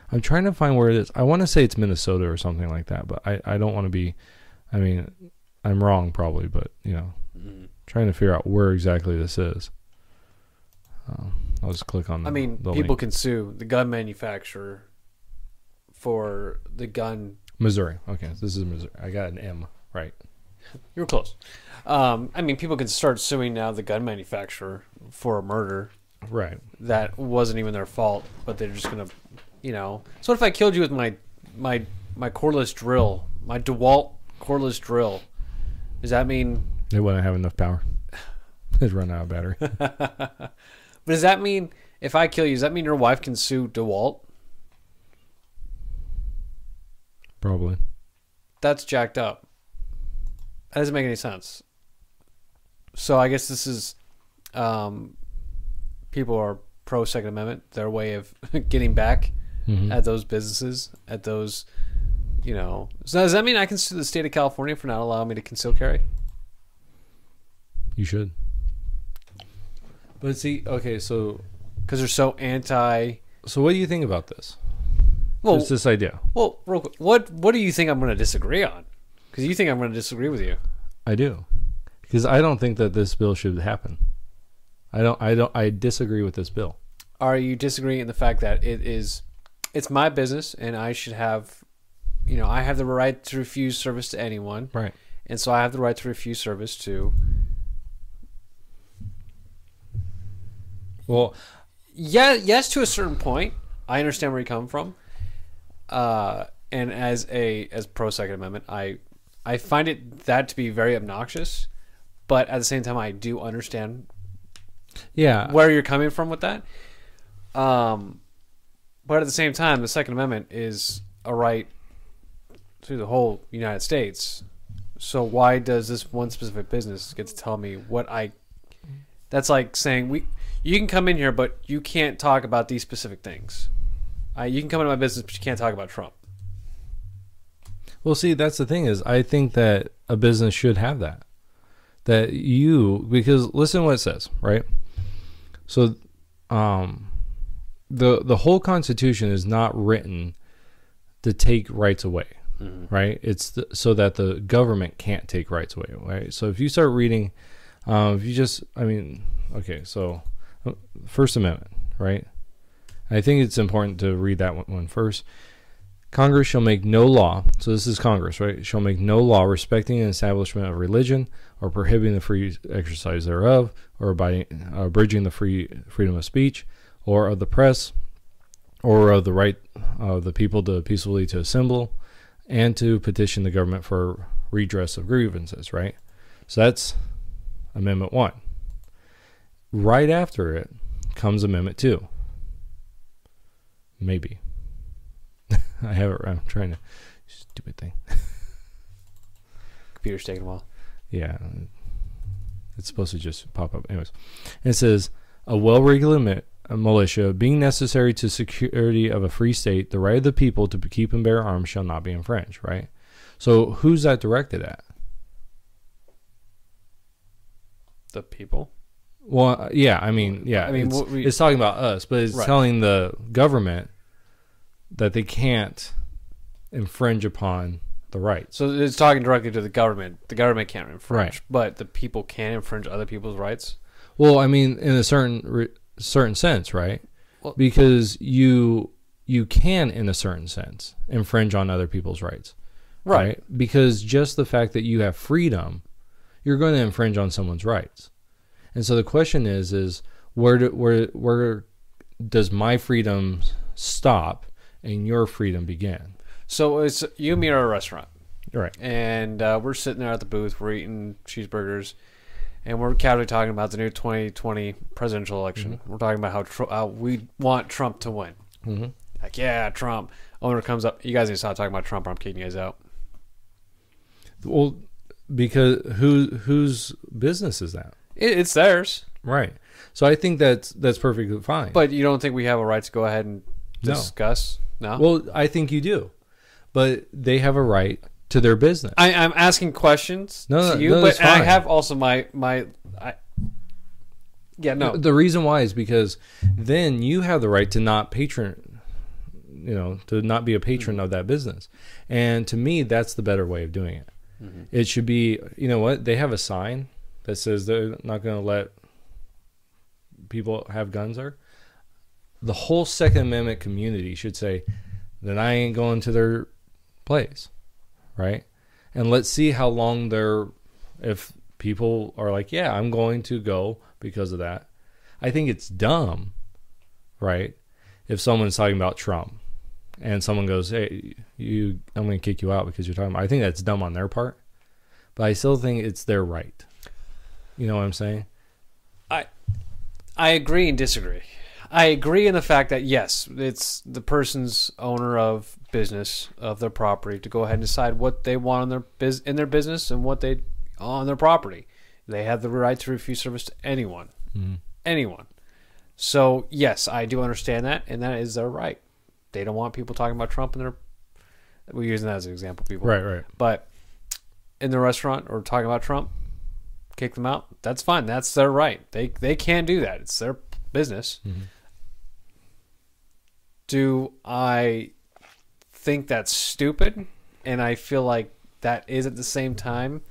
I'm trying to find where it is. I want to say it's Minnesota or something like that, but I, I don't want to be, I mean, I'm wrong probably, but, you know, mm-hmm. trying to figure out where exactly this is. Um, I'll just click on the I mean, the people link. Can sue the gun manufacturer for the gun. Missouri. Okay, this is Missouri. I got an M, right. You were close. Um, I mean, people can start suing now the gun manufacturer for a murder. Right. That wasn't even their fault, but they're just going to... You know, so what if I killed you with my my my cordless drill, my DeWalt cordless drill? Does that mean it wouldn't have enough power? It'd run out of battery. But does that mean if I kill you, does that mean your wife can sue DeWalt? Probably. That's jacked up. That doesn't make any sense. So I guess this is um, people are pro Second Amendment. Their way of getting back. Mm-hmm. At those businesses, at those, you know. So does that mean I can sue the state of California for not allowing me to conceal carry? You should. But see, okay, so because they're so anti. So what do you think about this? Well, just this idea. Well, real quick, what what do you think I'm going to disagree on? Because you think I'm going to disagree with you. I do, because I don't think that this bill should happen. I don't. I don't. I disagree with this bill. Are you disagreeing in the fact that it is? It's my business, and I should have, you know, I have the right to refuse service to anyone. Right. And so I have the right to refuse service to. Well, yeah, yes, to a certain point. I understand where you come from. Uh, and as a as pro Second Amendment, I I find it that to be very obnoxious, but at the same time, I do understand. Yeah. Where you're coming from with that. Um. But at the same time, the Second Amendment is a right to the whole United States. So why does this one specific business get to tell me what I... That's like saying, we, you can come in here, but you can't talk about these specific things. Uh, you can come into my business, but you can't talk about Trump. Well, see, that's the thing is, I think that a business should have that. That you... Because listen to what it says, right? So... um. The the whole Constitution is not written to take rights away, mm-hmm. right? It's the, so that the government can't take rights away, right? So if you start reading, uh, if you just, I mean, okay, so First Amendment, right? I think it's important to read that one, one first. Congress shall make no law, so this is Congress, right? Shall make no law respecting an establishment of religion or prohibiting the free exercise thereof or by uh, abridging the free freedom of speech, or of the press, or of the right of the people to peaceably to assemble, and to petition the government for redress of grievances, right? So that's Amendment one. Right after it comes Amendment two. Maybe. I have it right. I'm trying to... Stupid thing. Computer's taking a while. Yeah. It's supposed to just pop up. Anyways. And it says, a well-regulated... militia being necessary to security of a free state, the right of the people to keep and bear arms shall not be infringed, right? So who's that directed at? The people. Well, yeah, I mean, yeah, I mean, it's, we, it's talking about us, but it's right. telling the government that they can't infringe upon the right. So it's talking directly to the government. The government can't infringe, right. but the people can infringe other people's rights. Well, I mean, in a certain certain sense, right? Well, because you you can, in a certain sense, infringe on other people's rights, right? right? Because just the fact that you have freedom, you're going to infringe on someone's rights. And so the question is, is where do, where where does my freedom stop and your freedom begin? So it's you and me are at a restaurant, right? And uh, we're sitting there at the booth, we're eating cheeseburgers, and we're casually talking about the new twenty twenty presidential election. Mm-hmm. We're talking about how, tr how we want Trump to win. Mm-hmm. Like, yeah, Trump. Owner comes up. You guys need to stop talking about Trump, or I'm kicking you guys out. Well, because who whose business is that? It's theirs, right? So I think that's that's perfectly fine. But you don't think we have a right to go ahead and discuss? No. no? Well, I think you do, but they have a right to their business. I, I'm asking questions no, no, to you, no, but I have also my my. I, yeah, no. The reason why is because then you have the right to not patron, you know, to not be a patron mm-hmm. of that business, and to me, that's the better way of doing it. Mm-hmm. It should be, you know what, they have a sign that says they're not going to let people have guns there. The whole Second Amendment community should say, then I ain't going to their place, right? And let's see how long they're, if people are like, yeah, I'm going to go because of that. I think it's dumb, right? If someone's talking about Trump and someone goes, hey, you, I'm going to kick you out because you're talking about, I think that's dumb on their part, but I still think it's their right. You know what I'm saying? I I agree and disagree. I agree in the fact that, yes, it's the person's owner of business, of their property, to go ahead and decide what they want in their, biz in their business and what they on their property. They have the right to refuse service to anyone. Mm-hmm. Anyone. So, yes, I do understand that, and that is their right. They don't want people talking about Trump in their... We're using that as an example, people. Right, right. But in the restaurant or talking about Trump, kick them out. That's fine. That's their right. They they can do that. It's their business. Mm-hmm. Do I think that's stupid? And I feel like that is at the same time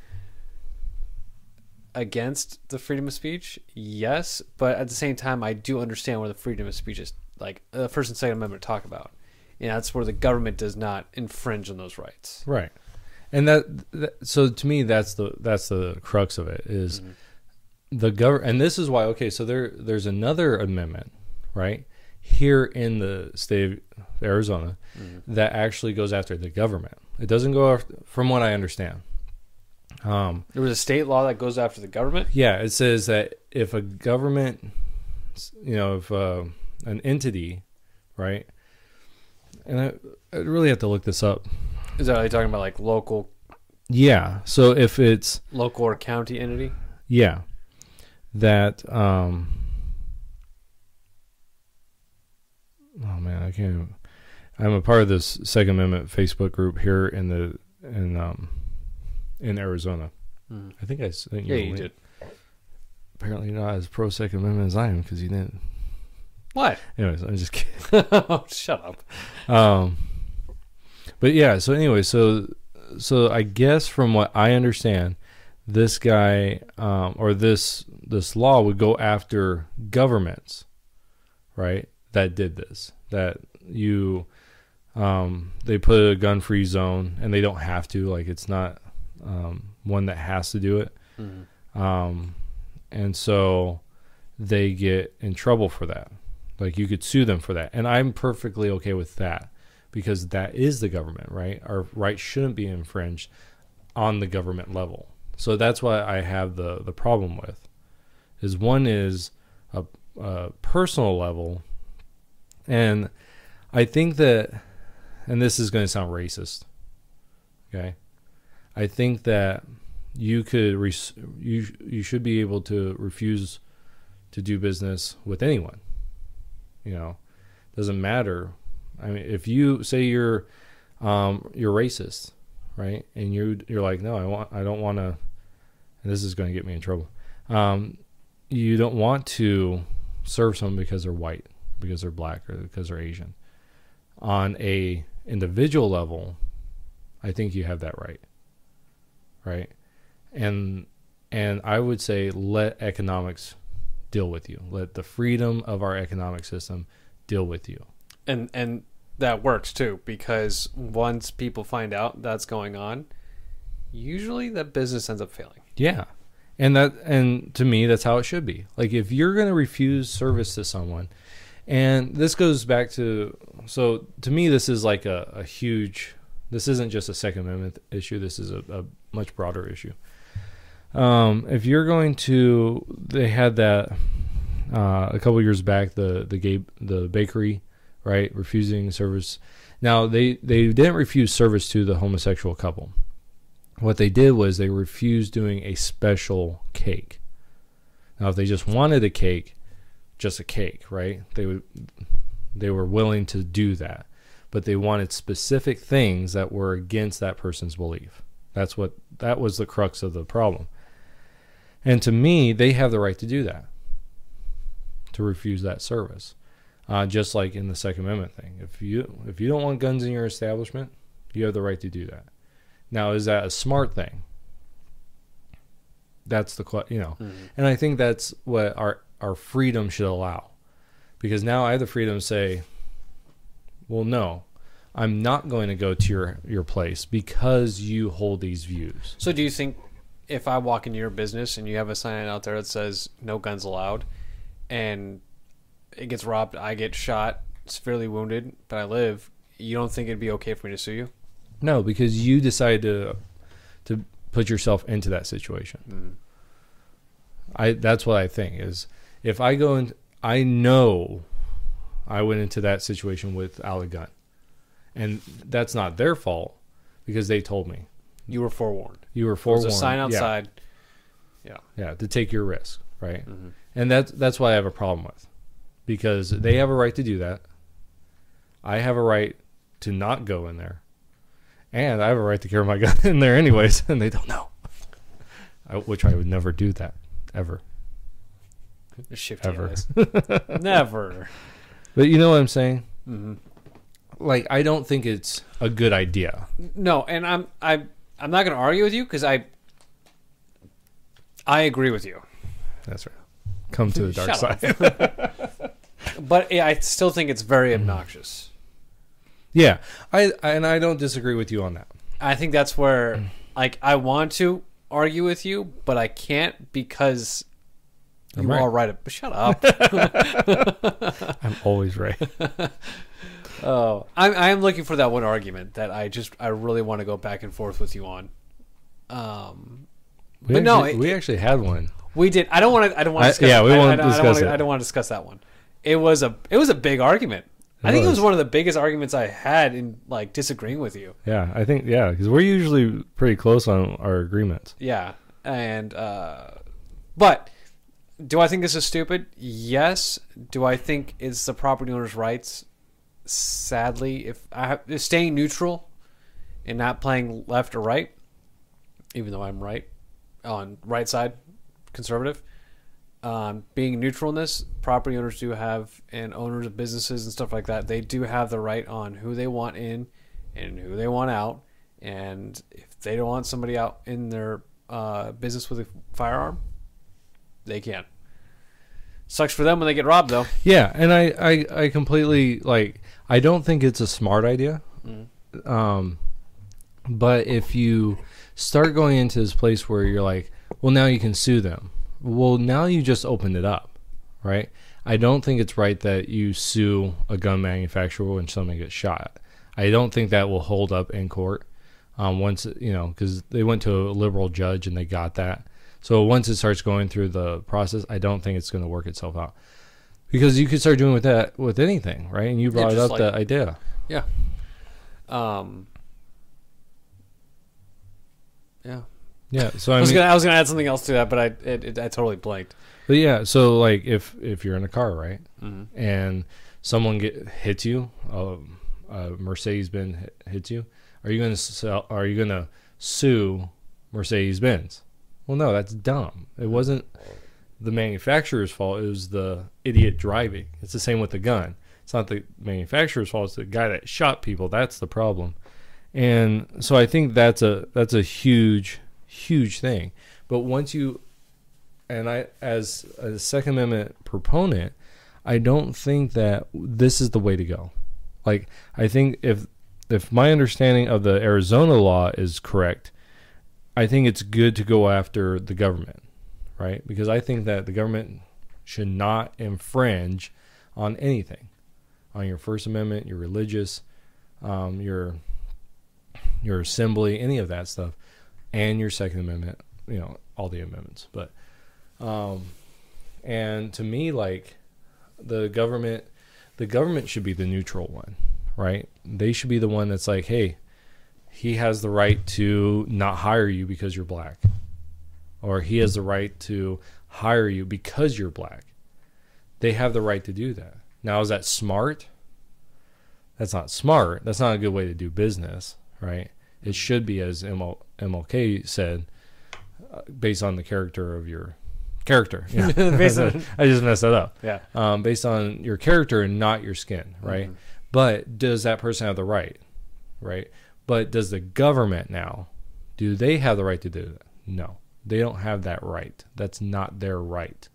against the freedom of speech? Yes. But at the same time, I do understand where the freedom of speech is, like the First and Second Amendment talk about. And that's where the government does not infringe on those rights. Right. And that, that, so to me, that's the that's the crux of it is mm-hmm. the government, and this is why. Okay, so there there's another amendment, right, here in the state of Arizona, mm-hmm. that actually goes after the government. It doesn't go after, from what I understand. Um, there was a state law that goes after the government. Yeah, it says that if a government, you know, if uh, an entity, right, and I, I really have to look this up. Is that, are they talking about like local? Yeah. So if it's local or county entity? Yeah. That, um, oh man, I can't even, I'm a part of this Second Amendment Facebook group here in the, in, um, in Arizona. Hmm. I think I sent you a link. Yeah, you did. Apparently not as pro Second Amendment as I am. Cause you didn't. What? Anyways, I'm just kidding. Shut up. Um, But yeah, so anyway, so so I guess from what I understand, this guy um, or this this law would go after governments, right? That did this. That you, um, they put a gun-free zone, and they don't have to. Like it's not um, one that has to do it, mm-hmm. um, and so they get in trouble for that. Like you could sue them for that, and I'm perfectly okay with that. Because that is the government, right? Our rights shouldn't be infringed on the government level. So that's why I have the, the problem with is one is a, a personal level. And I think that, and this is going to sound racist. Okay. I think that you could, res, you, you should be able to refuse to do business with anyone. you know, doesn't matter. I mean, if you say you're um, you're racist, right? And you you're like, no, I want, I don't want to. And this is going to get me in trouble. Um, you don't want to serve someone because they're white, because they're black, or because they're Asian. On a individual level, I think you have that right, right? And and I would say let economics deal with you. Let the freedom of our economic system deal with you. And and that works too, because once people find out that's going on, usually that business ends up failing. Yeah. And that and to me, that's how it should be. Like, if you're going to refuse service to someone, and this goes back to, so to me, this is like a, a huge, this isn't just a Second Amendment issue. This is a, a much broader issue. Um, if you're going to, they had that uh, a couple years back, the the gay, the bakery, right, refusing service. Now, they, they didn't refuse service to the homosexual couple. What they did was they refused doing a special cake. Now, if they just wanted a cake, just a cake, right? They would, they were willing to do that, but they wanted specific things that were against that person's belief. That's what, that was the crux of the problem. And to me, they have the right to do that, to refuse that service. Uh, just like in the Second Amendment thing, if you if you don't want guns in your establishment, you have the right to do that. Now, is that a smart thing? That's the, you know, mm-hmm. And I think that's what our our freedom should allow, because now I have the freedom to say, well, no, I'm not going to go to your, your place because you hold these views. So do you think if I walk into your business and you have a sign out there that says no guns allowed, and it gets robbed, I get shot, severely wounded, but I live, you don't think it'd be okay for me to sue you? No, because you decided to to put yourself into that situation. Mm-hmm. I that's what I think is, if I go in, I know I went into that situation without a gun, and that's not their fault because they told me. You were forewarned. You were forewarned. There's a sign outside. Yeah. Yeah, yeah, to take your risk, right? Mm-hmm. And that's that's what I have a problem with, because mm-hmm. they have a right to do that. I have a right to not go in there, and I have a right to carry my gun in there anyways, and they don't know. I, which I would never do that. Ever. Shifty ever. Never. But you know what I'm saying? Mm-hmm. Like, I don't think it's a good idea. No, and I'm I'm I'm not going to argue with you, because I I agree with you. That's right. Come to the dark side. But yeah, I still think it's very obnoxious. Yeah, I, I and I don't disagree with you on that. I think that's where, like, I want to argue with you, but I can't, because you're right. all right. But shut up. I'm always right. Oh, I'm I'm looking for that one argument that I just I really want to go back and forth with you on. Um, we but actually, no, it, we actually had one. We did. I don't want to. I don't want to. Discuss I, yeah, we I, won't I, I discuss wanna, it. I don't want to discuss that one. It was a it was a big argument. I think it was one of the biggest arguments I had in, like, disagreeing with you. Yeah, I think, yeah, because we're usually pretty close on our agreements. Yeah, and, uh, but do I think this is stupid? Yes. Do I think it's the property owner's rights? Sadly, if I have, if staying neutral and not playing left or right, even though I'm right, on right side, conservative. Um, being neutral in this, property owners do have, and owners of businesses and stuff like that, they do have the right on who they want in and who they want out. And if they don't want somebody out in their uh, business with a firearm, they can. Sucks for them when they get robbed, though. Yeah, and I, I, I completely, like, I don't think it's a smart idea. Mm. Um, but if you start going into this place where you're like, well, now you can sue them. Well, now you just opened it up, right? I don't think it's right that you sue a gun manufacturer when somebody gets shot. I don't think that will hold up in court. Um, once, you know, because they went to a liberal judge and they got that. So once it starts going through the process, I don't think it's going to work itself out. Because you could start doing with that with anything, right? And you brought yeah, up like, that idea. Yeah. Um. Yeah. Yeah, so I, I was mean, gonna I was gonna add something else to that, but I it, it, I totally blanked. But yeah, so like if if you're in a car, right, mm-hmm. and someone get, hits you, um, a Mercedes-Benz hit, hits you, are you gonna sell, are you gonna sue Mercedes-Benz? Well, no, that's dumb. It wasn't the manufacturer's fault. It was the idiot driving. It's the same with the gun. It's not the manufacturer's fault. It's the guy that shot people. That's the problem. And so I think that's a that's a huge, huge thing. But once you, and I, as a Second Amendment proponent, I don't think that this is the way to go. Like, I think if if my understanding of the Arizona law is correct, I think it's good to go after the government, right? Because I think that the government should not infringe on anything, on your First Amendment, your religious, um, your your assembly, any of that stuff, and your Second Amendment, you know, all the amendments. But, um, and to me, like, the government, the government should be the neutral one, right? They should be the one that's like, hey, he has the right to not hire you because you're black, or he has the right to hire you because you're black. They have the right to do that. Now, is that smart? That's not smart. That's not a good way to do business, right? It should be, as M L K said, uh, based on the character of your character. Yeah. Based on, I just messed that up. Yeah. Um, based on your character and not your skin, right? Mm-hmm. But does that person have the right, right? But does the government now, do they have the right to do that? No, they don't have that right. That's not their right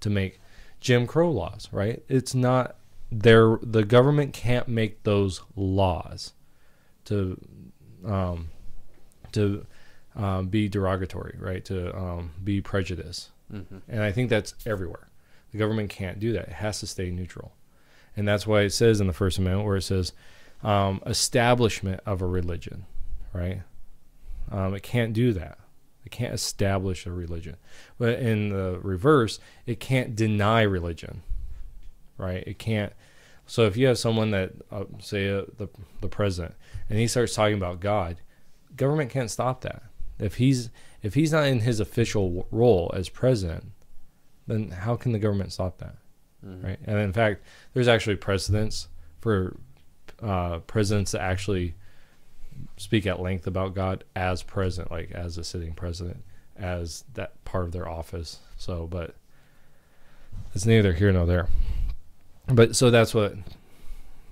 to make Jim Crow laws, right? It's not their, the government can't make those laws to, um, to um, be derogatory, right? To um, be prejudiced. Mm-hmm. And I think that's everywhere. The government can't do that. It has to stay neutral. And that's why it says in the First Amendment where it says, Um, establishment of a religion, right? Um, it can't do that. It can't establish a religion. But in the reverse, it can't deny religion, right? It can't. So if you have someone that, uh, say uh, the, the president, and he starts talking about God, government can't stop that. If he's, if he's not in his official role as president, then how can the government stop that, mm-hmm. right? And in fact, there's actually precedents for Uh, presidents that actually speak at length about God as president, like as a sitting president, as that part of their office. So, but it's neither here nor there. But so that's what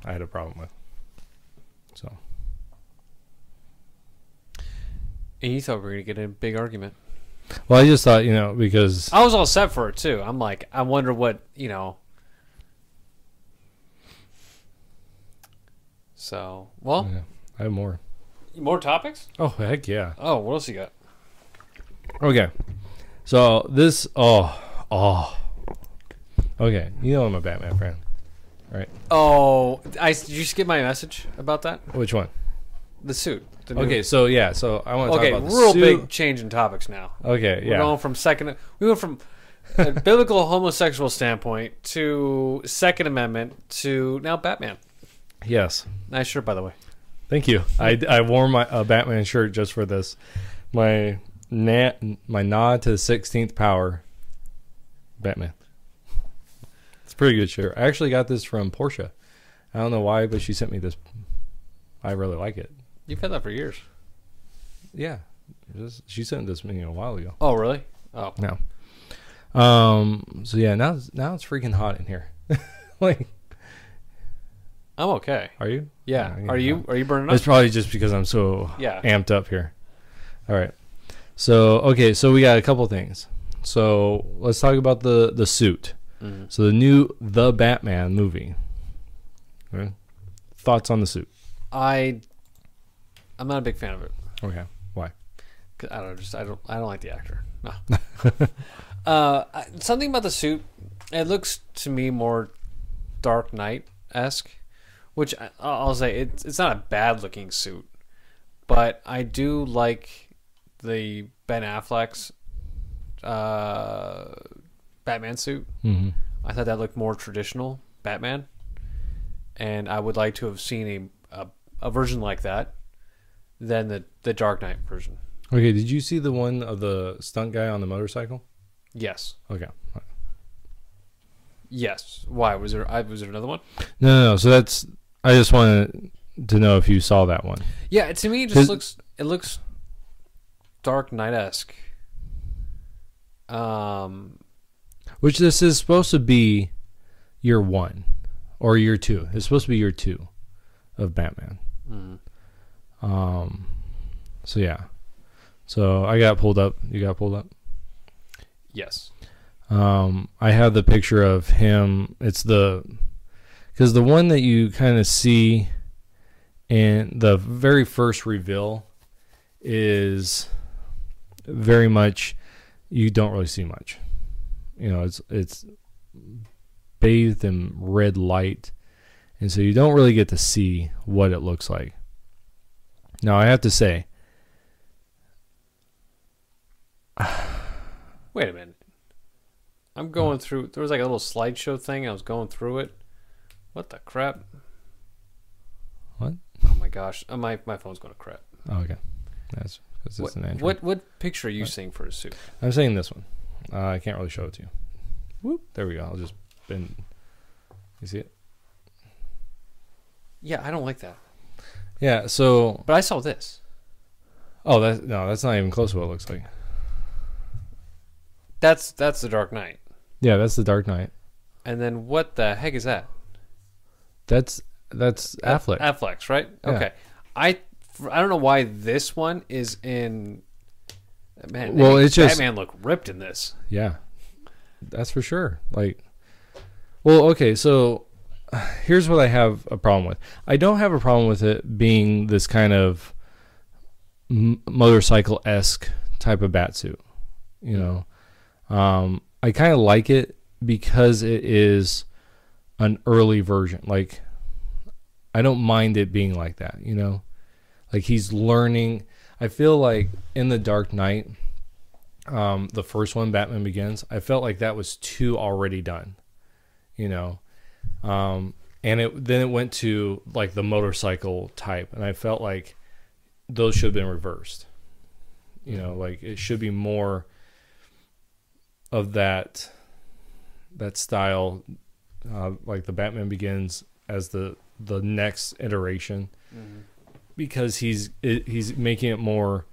I had a problem with. So, and you thought we were going to get in a big argument. Well, I just thought, you know, because I was all set for it too. I'm like, I wonder what, you know. So, well, yeah, I have more. More topics? Oh, heck yeah. Oh, what else you got? Okay. So, this, oh, oh. Okay. You know I'm a Batman fan, right? Oh, I, did you skip my message about that? Which one? The suit. The okay, new... so, yeah. So, I want to okay, talk about the suit. Okay, real big change in topics now. Okay, yeah. We're going from second, we went from a biblical homosexual standpoint to Second Amendment to now Batman. Yes. Nice shirt, by the way. Thank you. I, I wore my uh, Batman shirt just for this. My na my nod to the sixteenth power, Batman. It's a pretty good shirt. I actually got this from Portia. I don't know why, but she sent me this. I really like it. You've had that for years. Yeah. Just, she sent this to me a while ago. Oh, really? Oh. No. Um. So, yeah, now, now it's freaking hot in here. Like... I'm okay. Are you? Yeah. yeah are you know. Are you burning up? It's probably just because I'm so yeah. amped up here. All right. So, okay. So we got a couple things. So let's talk about the, the suit. Mm-hmm. So the new The Batman movie. Okay. Thoughts on the suit? I, I'm not a big fan of it. Okay. Why? I don't just I don't I don't like the actor. No. uh, something about the suit. It looks to me more Dark Knight-esque. Which I'll say, it's, it's not a bad-looking suit. But I do like the Ben Affleck's uh, Batman suit. Mm-hmm. I thought that looked more traditional Batman. And I would like to have seen a, a, a version like that than the, the Dark Knight version. Okay, did you see the one of the stunt guy on the motorcycle? Yes. Okay. Yes. Why? Was there I was there another one? No, no, no. So that's I just wanted to know if you saw that one. Yeah, to me it just looks it looks Dark Knight-esque. Um Which this is supposed to be year one or year two. It's supposed to be year two of Batman. Mm. Um so yeah. So I got pulled up. You got pulled up? Yes. Um, I have the picture of him. It's the, because the one that you kind of see in the very first reveal is very much, you don't really see much. You know, it's it's bathed in red light, and so you don't really get to see what it looks like. Now, I have to say... Wait a minute. I'm going through... There was like a little slideshow thing. I was going through it. What the crap? What? Oh, my gosh. Oh, my, my phone's going to crap. Oh, okay. That's because it's an Android. What, what picture are you what? seeing for his suit? I'm seeing this one. Uh, I can't really show it to you. Whoop. There we go. I'll just bend. You see it? Yeah, I don't like that. Yeah, so... But I saw this. Oh, that, no, that's not even close to what it looks like. That's that's the Dark Knight. Yeah, that's the Dark Knight. And then what the heck is that? That's that's Affleck. Affleck's, right? Yeah. Okay. I I don't know why this one is in. Man, well, it's Batman just Batman look ripped in this. Yeah, that's for sure. Like, well, okay. So here's what I have a problem with. I don't have a problem with it being this kind of motorcycle-esque type of bat suit. You know. Um, I kind of like it because it is an early version. Like, I don't mind it being like that, you know? Like, he's learning. I feel like in The Dark Knight, um, the first one, Batman Begins, I felt like that was too already done, you know? Um, and it then it went to, like, the motorcycle type, and I felt like those should have been reversed. You know, like, it should be more... of that that style, uh, like the Batman Begins as the the next iteration, mm-hmm. because he's it, he's making it more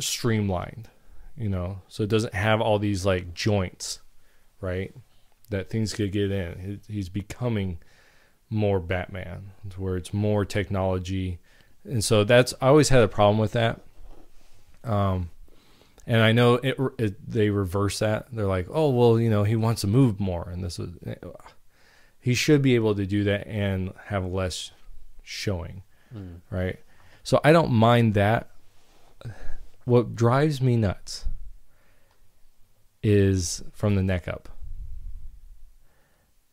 streamlined, you know, so it doesn't have all these like joints, right, that things could get in. He's becoming more Batman, where it's more technology, and so that's I always had a problem with that. Um. And I know it, it. They reverse that. They're like, oh, well, you know, he wants to move more, and this was, he should be able to do that and have less showing, mm. right? So I don't mind that. What drives me nuts is from the neck up.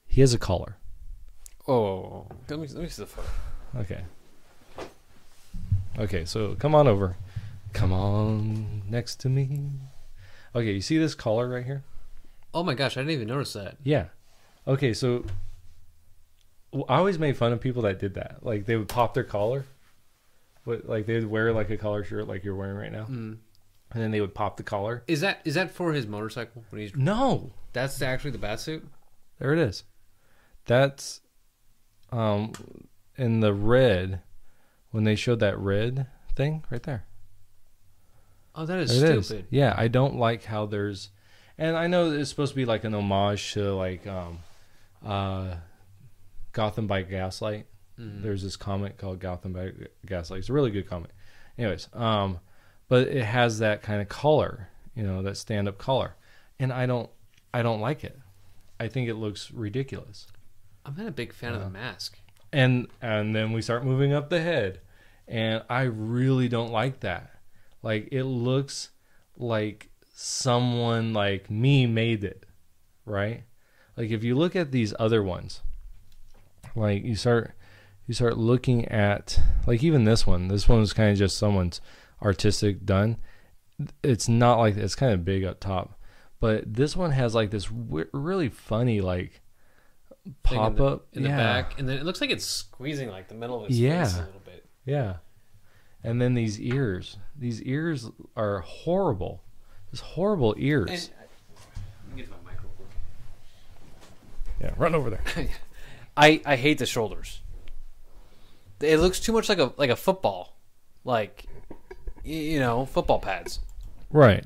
He has a collar. Oh, let me let me see the photo. Okay. Okay, so come on over. Come on next to me. Okay, you see this collar right here? Oh my gosh, I didn't even notice that. Yeah. Okay, so I always made fun of people that did that. Like, they would pop their collar. But, like, they would wear, like, a collar shirt like you're wearing right now. Mm. And then they would pop the collar. Is that is that for his motorcycle? When he's... No. That's actually the bat suit? There it is. That's um, in the red, when they showed that red thing right there. Oh, that is it stupid. Is. Yeah, I don't like how there's... And I know it's supposed to be like an homage to like um, uh, Gotham by Gaslight. Mm-hmm. There's this comic called Gotham by Gaslight. It's a really good comic. Anyways, um, but it has that kind of collar, you know, that stand-up collar. And I don't I don't like it. I think it looks ridiculous. I'm not a big fan uh, of the mask. And And then we start moving up the head. And I really don't like that. Like, it looks like someone like me made it, right? Like, if you look at these other ones, like, you start you start looking at, like, even this one. This one was kind of just someone's artistic done. It's not like, it's kind of big up top. But this one has, like, this w really funny, like, pop-up. In, the, in yeah. the back. And then it looks like it's squeezing, like, the middle of his yeah. face a little bit. Yeah. And then these ears. These ears are horrible. These horrible ears. And I, let me get my microphone. Yeah, run over there. I, I hate the shoulders. It looks too much like a like a football, like, you know, football pads. Right.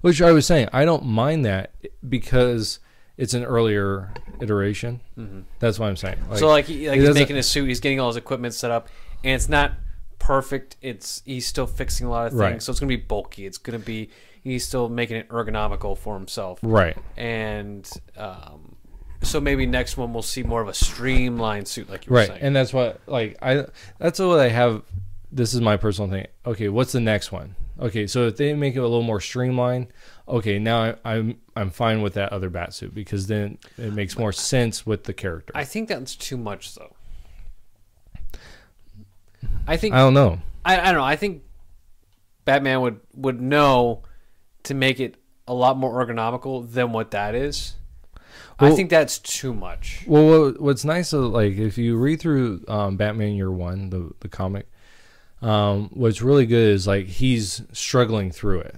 Which I was saying, I don't mind that because it's an earlier iteration. Mm-hmm. That's what I'm saying. Like, so like, he, like he's making a suit, he's getting all his equipment set up, and it's not perfect. It's he's still fixing a lot of things, right. So it's gonna be bulky. It's gonna be he's still making it ergonomical for himself, right? And um, so maybe next one we'll see more of a streamlined suit, like you were right. saying. And that's what like I that's what I have. This is my personal thing. Okay, what's the next one? Okay, so if they make it a little more streamlined, okay, now I, I'm I'm fine with that other bat suit because then it makes more sense with the character. I think that's too much, though. I think I don't know. I, I don't know. I think Batman would would know to make it a lot more ergonomical than what that is. Well, I think that's too much. Well, what's nice is like if you read through um, Batman Year One, the the comic. Um, what's really good is like he's struggling through it,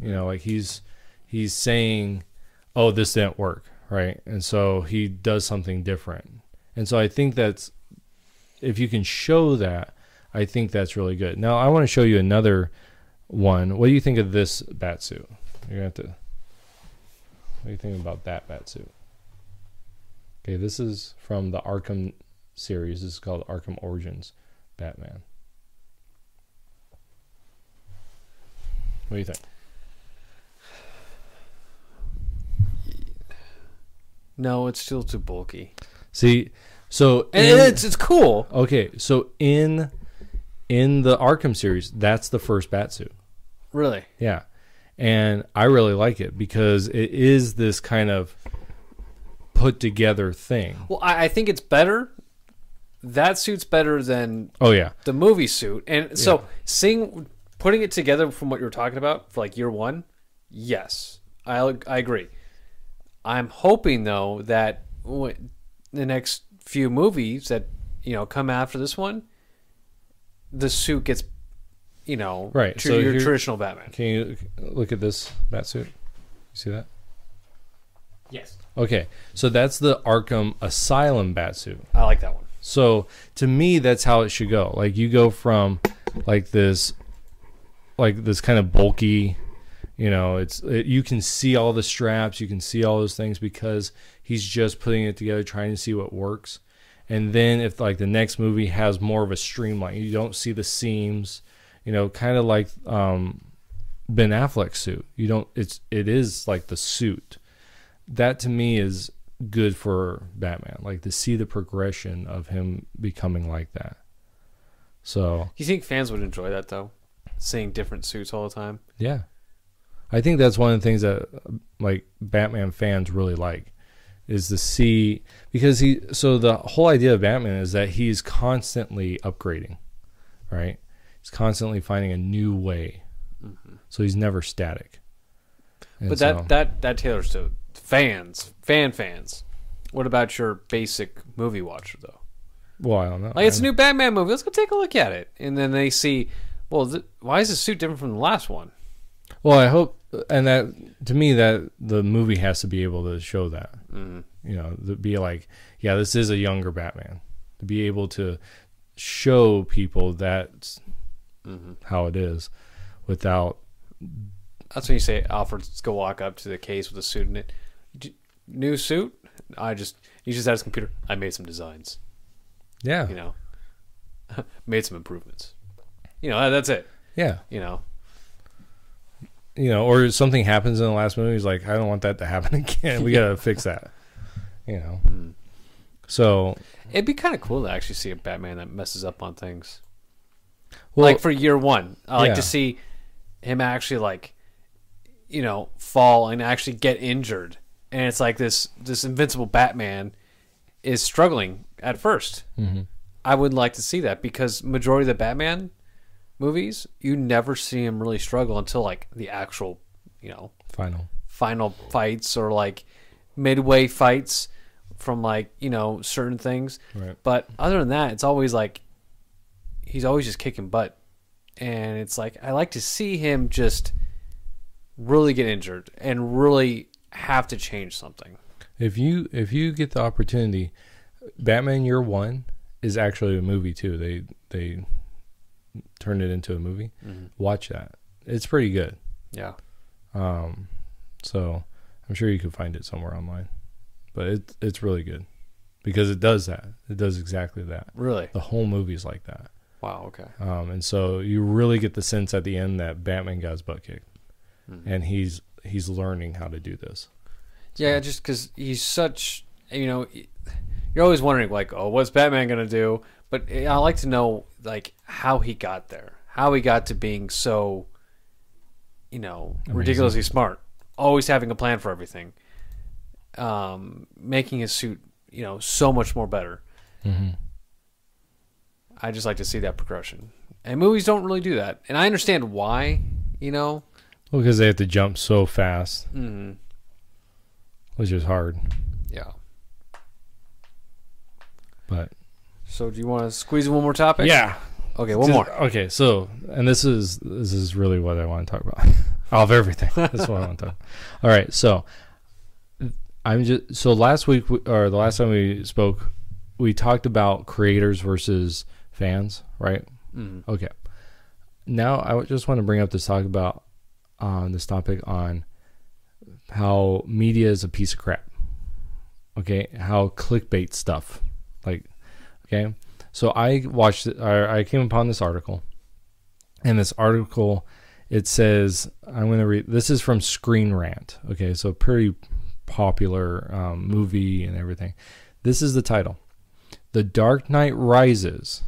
you know, like he's he's saying, "Oh, this didn't work," right? And so he does something different. And so I think that's if you can show that, I think that's really good. Now I want to show you another one. What do you think of this bat suit? You're gonna have to. What do you think about that bat suit? Okay, this is from the Arkham series. This is called Arkham Origins, Batman. What do you think? No, it's still too bulky. See, so and in, it's it's cool. Okay, so in in the Arkham series, that's the first Batsuit. Really? Yeah, and I really like it because it is this kind of put together thing. Well, I, I think it's better. That suit's better than oh yeah the movie suit, and so yeah. seeing. Putting it together from what you were talking about for like year one, yes, I I agree. I'm hoping though that w the next few movies that you know come after this one, the suit gets, you know, right. So your traditional Batman. Can you look at this bat suit? You see that? Yes. Okay, so that's the Arkham Asylum bat suit. I like that one. So to me, that's how it should go. Like you go from like this. Like this kind of bulky, you know, it's it, you can see all the straps, you can see all those things because he's just putting it together, trying to see what works. And then if like the next movie has more of a streamline, you don't see the seams, you know, kind of like um, Ben Affleck's suit. You don't. It's it is like the suit that to me is good for Batman, like to see the progression of him becoming like that. So you think fans would enjoy that though? Seeing different suits all the time. Yeah, I think that's one of the things that like Batman fans really like is to see because he. So the whole idea of Batman is that he's constantly upgrading, right? He's constantly finding a new way, mm-hmm. so he's never static. And but that so, that that tailors to fans, fan fans. What about your basic movie watcher though? Well, I don't know. Like it's a new Batman movie. Let's go take a look at it, and then they see. Well, th why is the suit different from the last one? Well, I hope, and that to me that the movie has to be able to show that. Mm. You know, to be like, yeah, this is a younger Batman. To be able to show people that's mm-hmm. how it is, without. That's when you say Alfred's go walk up to the case with a suit in it. New suit? I just he just had his computer. I made some designs. Yeah, you know, made some improvements. You know, that's it. Yeah. You know. You know, or something happens in the last movie. He's like, I don't want that to happen again. We got to fix that. You know. Mm. So. It'd be kind of cool to actually see a Batman that messes up on things. Well, like for year one. I like yeah. to see him actually like, you know, fall and actually get injured. And it's like this, this invincible Batman is struggling at first. Mm-hmm. I would like to see that because majority of the Batman movies, you never see him really struggle until like the actual, you know, final final fights or like midway fights from like, you know, certain things. Right. But other than that, it's always like he's always just kicking butt. And it's like I like to see him just really get injured and really have to change something. If you if you get the opportunity, Batman Year One is actually a movie too. They they turned it into a movie. Mm-hmm. Watch that. It's pretty good. Yeah. Um, so I'm sure you can find it somewhere online, but it it's really good because it does that. It does exactly that. Really? The whole movie's like that. Wow. Okay. Um, and so you really get the sense at the end that Batman got his butt kicked, mm-hmm. and he's he's learning how to do this. So. Yeah, just because he's such, you know, you're always wondering like, oh, what's Batman gonna do? But I like to know like how he got there, how he got to being so, you know, amazing. Ridiculously smart, always having a plan for everything, um, making his suit, you know, so much more better. Mm-hmm. I just like to see that progression, and movies don't really do that. And I understand why, you know, well, because they have to jump so fast, mm-hmm. which is hard. Yeah. But so, do you want to squeeze one more topic? Yeah. Okay, one Just, more. Okay, so and this is this is really what I want to talk about. Of everything, that's what I want to talk about. All right, so I'm just so last week or the last time we spoke, we talked about creators versus fans, right? Mm-hmm. Okay. Now I just want to bring up this talk about um, this topic on how media is a piece of crap. Okay, how clickbait stuff, like okay. So I watched, I came upon this article, and this article, it says, I'm going to read, this is from Screen Rant. Okay, so pretty popular um, movie and everything. This is the title, The Dark Knight Rises.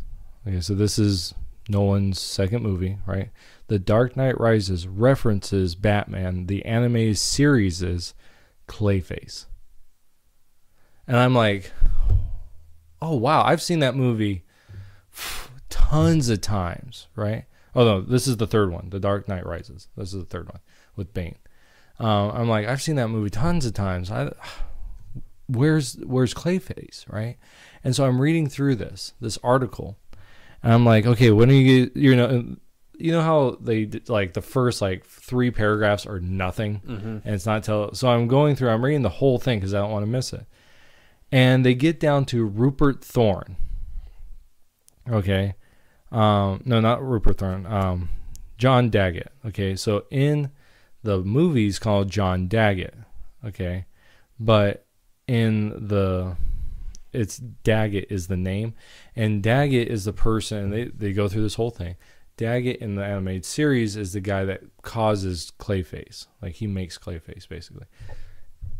Okay, so this is Nolan's second movie, right? The Dark Knight Rises references Batman, the anime series' Clayface. And I'm like... oh, wow, I've seen that movie tons of times, right? Oh, no, this is the third one, The Dark Knight Rises. This is the third one with Bane. Um, I'm like, I've seen that movie tons of times. I, where's where's Clayface, right? And so I'm reading through this, this article, and I'm like, okay, when are you, you know, you know how they, did, like, the first, like, three paragraphs are nothing, mm-hmm. and it's not till, so I'm going through, I'm reading the whole thing because I don't want to miss it. And they get down to Rupert Thorne. Okay. Um, no, not Rupert Thorne. Um, John Daggett. Okay. So in the movies called John Daggett. Okay. But in the, it's Daggett is the name. And Daggett is the person, they, they go through this whole thing. Daggett in the animated series is the guy that causes Clayface. Like he makes Clayface basically.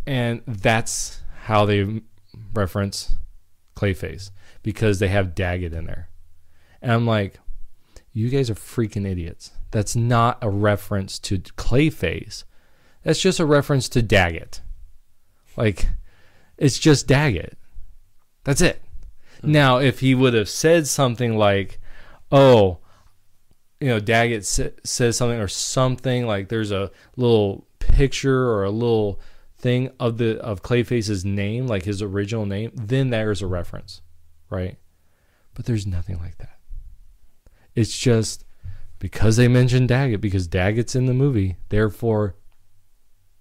And that's how they... reference Clayface because they have Daggett in there. And I'm like, you guys are freaking idiots. That's not a reference to Clayface. That's just a reference to Daggett. Like, it's just Daggett. That's it. Mm-hmm. Now, if he would have said something like, oh, you know, Daggett sa- says something or something, like there's a little picture or a little... thing of the of Clayface's name, like his original name, then there's a reference, right? But there's nothing like that. It's just because they mentioned Daggett, because Daggett's in the movie, therefore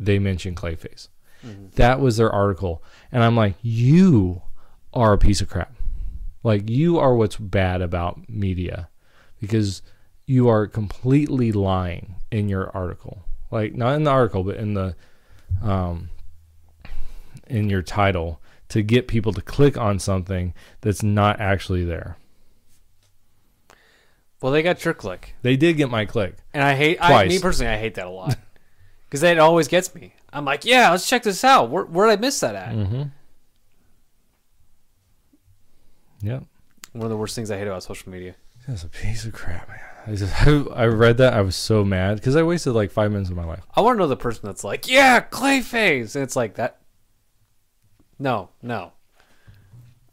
they mention Clayface. Mm-hmm. That was their article, and I'm like, you are a piece of crap. Like you are what's bad about media, because you are completely lying in your article. Like not in the article, but in the um in your title to get people to click on something that's not actually there. Well, they got your click. They did get my click. And I hate I, me personally I hate that a lot. Cuz that always gets me. I'm like, yeah, let's check this out. Where where did I miss that at? Mhm. Yep. One of the worst things I hate about social media. That's a piece of crap, man. I just I, I read that, I was so mad because I wasted like five minutes of my life. I want to know the person that's like, yeah, Clayface, and it's like that. No, no.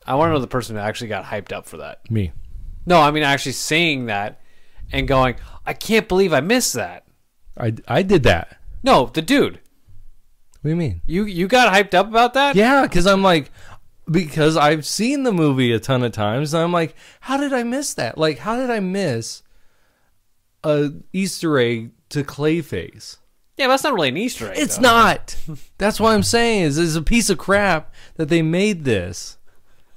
I want to know the person that actually got hyped up for that. Me. No, I mean actually seeing that and going, I can't believe I missed that. I, I did that. No, the dude. What do you mean? You you got hyped up about that? Yeah, because I'm like. Because I've seen the movie a ton of times, and I'm like, how did I miss that? Like, how did I miss a Easter egg to Clayface? Yeah, that's not really an Easter egg. It's though. Not. That's what I'm saying. Is it's a piece of crap that they made this.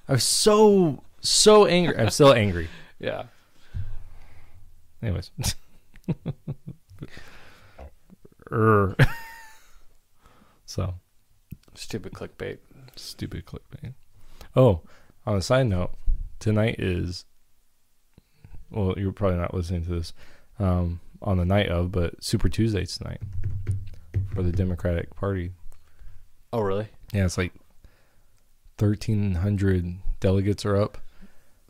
I was so, so angry. I'm still angry. Yeah. Anyways. er. So. Stupid clickbait. Stupid clickbait. Oh, on a side note, tonight is, well, you're probably not listening to this um, on the night of, but Super Tuesday's tonight for the Democratic Party. Oh, really? Yeah, it's like thirteen hundred delegates are up.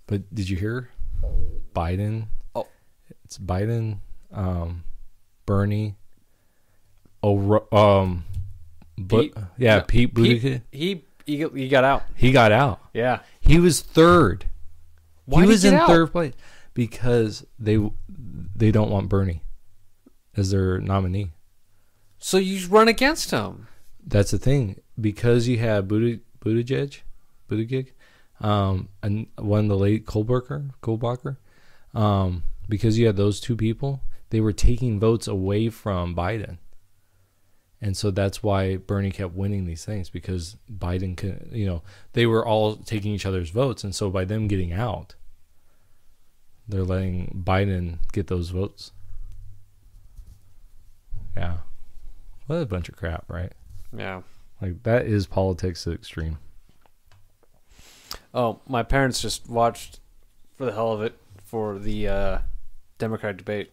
But did you hear Biden? Oh. It's Biden, um, Bernie, oh, um, Pete, but, yeah, no, Pete Buttigieg. He, he, he got out. He got out. Yeah. He was third. Why he was in out? third place because they they don't want Bernie as their nominee. So you run against him. That's the thing, because you have Buttig- Buttigieg, Buttigieg, um, and one the late Kohlbacher, Kohlbacher, um, because you had those two people, they were taking votes away from Biden, and so that's why Bernie kept winning these things, because Biden could, you know, they were all taking each other's votes, and so by them getting out, they're letting Biden get those votes. Yeah. What a bunch of crap, right? Yeah. Like, that is politics to the extreme. Oh, my parents just watched, for the hell of it, for the uh, Democrat debate.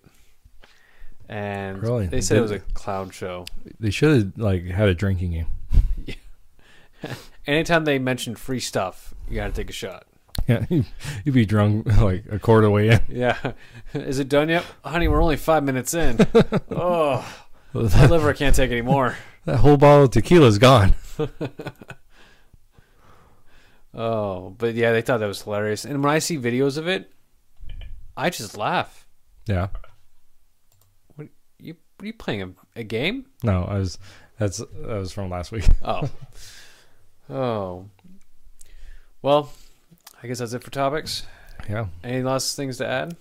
And really? They said it was a clown show. They should have, like, had a drinking game. Yeah. Anytime they mentioned free stuff, you got to take a shot. Yeah, you'd be drunk like a quarter way in. Yeah. Is it done yet? Honey, we're only five minutes in. Oh, well, that, my liver can't take any more. That whole bottle of tequila is gone. Oh, but yeah, they thought that was hilarious. And when I see videos of it, I just laugh. Yeah. What, you, were you playing a, a game? No, I was, that's, that was from last week. Oh. Oh. Well, I guess that's it for topics. Yeah. Any last things to add?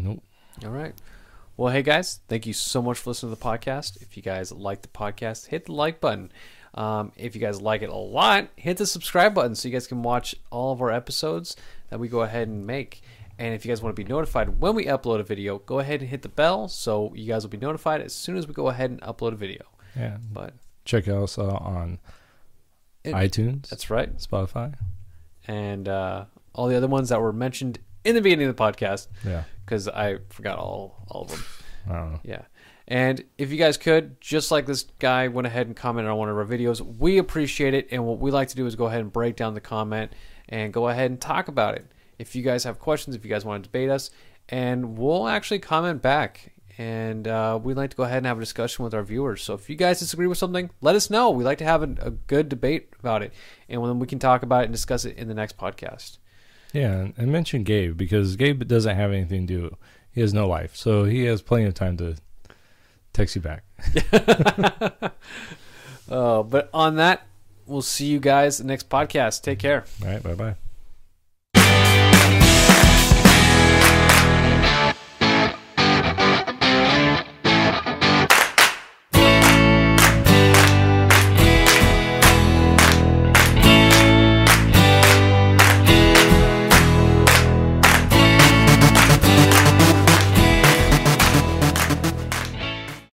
Nope. All right. Well, hey, guys, thank you so much for listening to the podcast. If you guys like the podcast, hit the like button. Um, if you guys like it a lot, hit the subscribe button so you guys can watch all of our episodes that we go ahead and make. And if you guys want to be notified when we upload a video, go ahead and hit the bell so you guys will be notified as soon as we go ahead and upload a video. Yeah. But check us out on it, iTunes. That's right. Spotify. And uh, all the other ones that were mentioned in the beginning of the podcast. Yeah. Because I forgot all, all of them. I don't know. Yeah. And if you guys could, just like this guy went ahead and commented on one of our videos, we appreciate it. And what we like to do is go ahead and break down the comment and go ahead and talk about it. If you guys have questions, if you guys want to debate us, and we'll actually comment back. And uh, we'd like to go ahead and have a discussion with our viewers. So if you guys disagree with something, let us know. We like to have a, a good debate about it. And then we can talk about it and discuss it in the next podcast. Yeah, and mention Gabe, because Gabe doesn't have anything to do. He has no life. So he has plenty of time to text you back. uh, but on that, we'll see you guys in the next podcast. Take care. All right, bye-bye.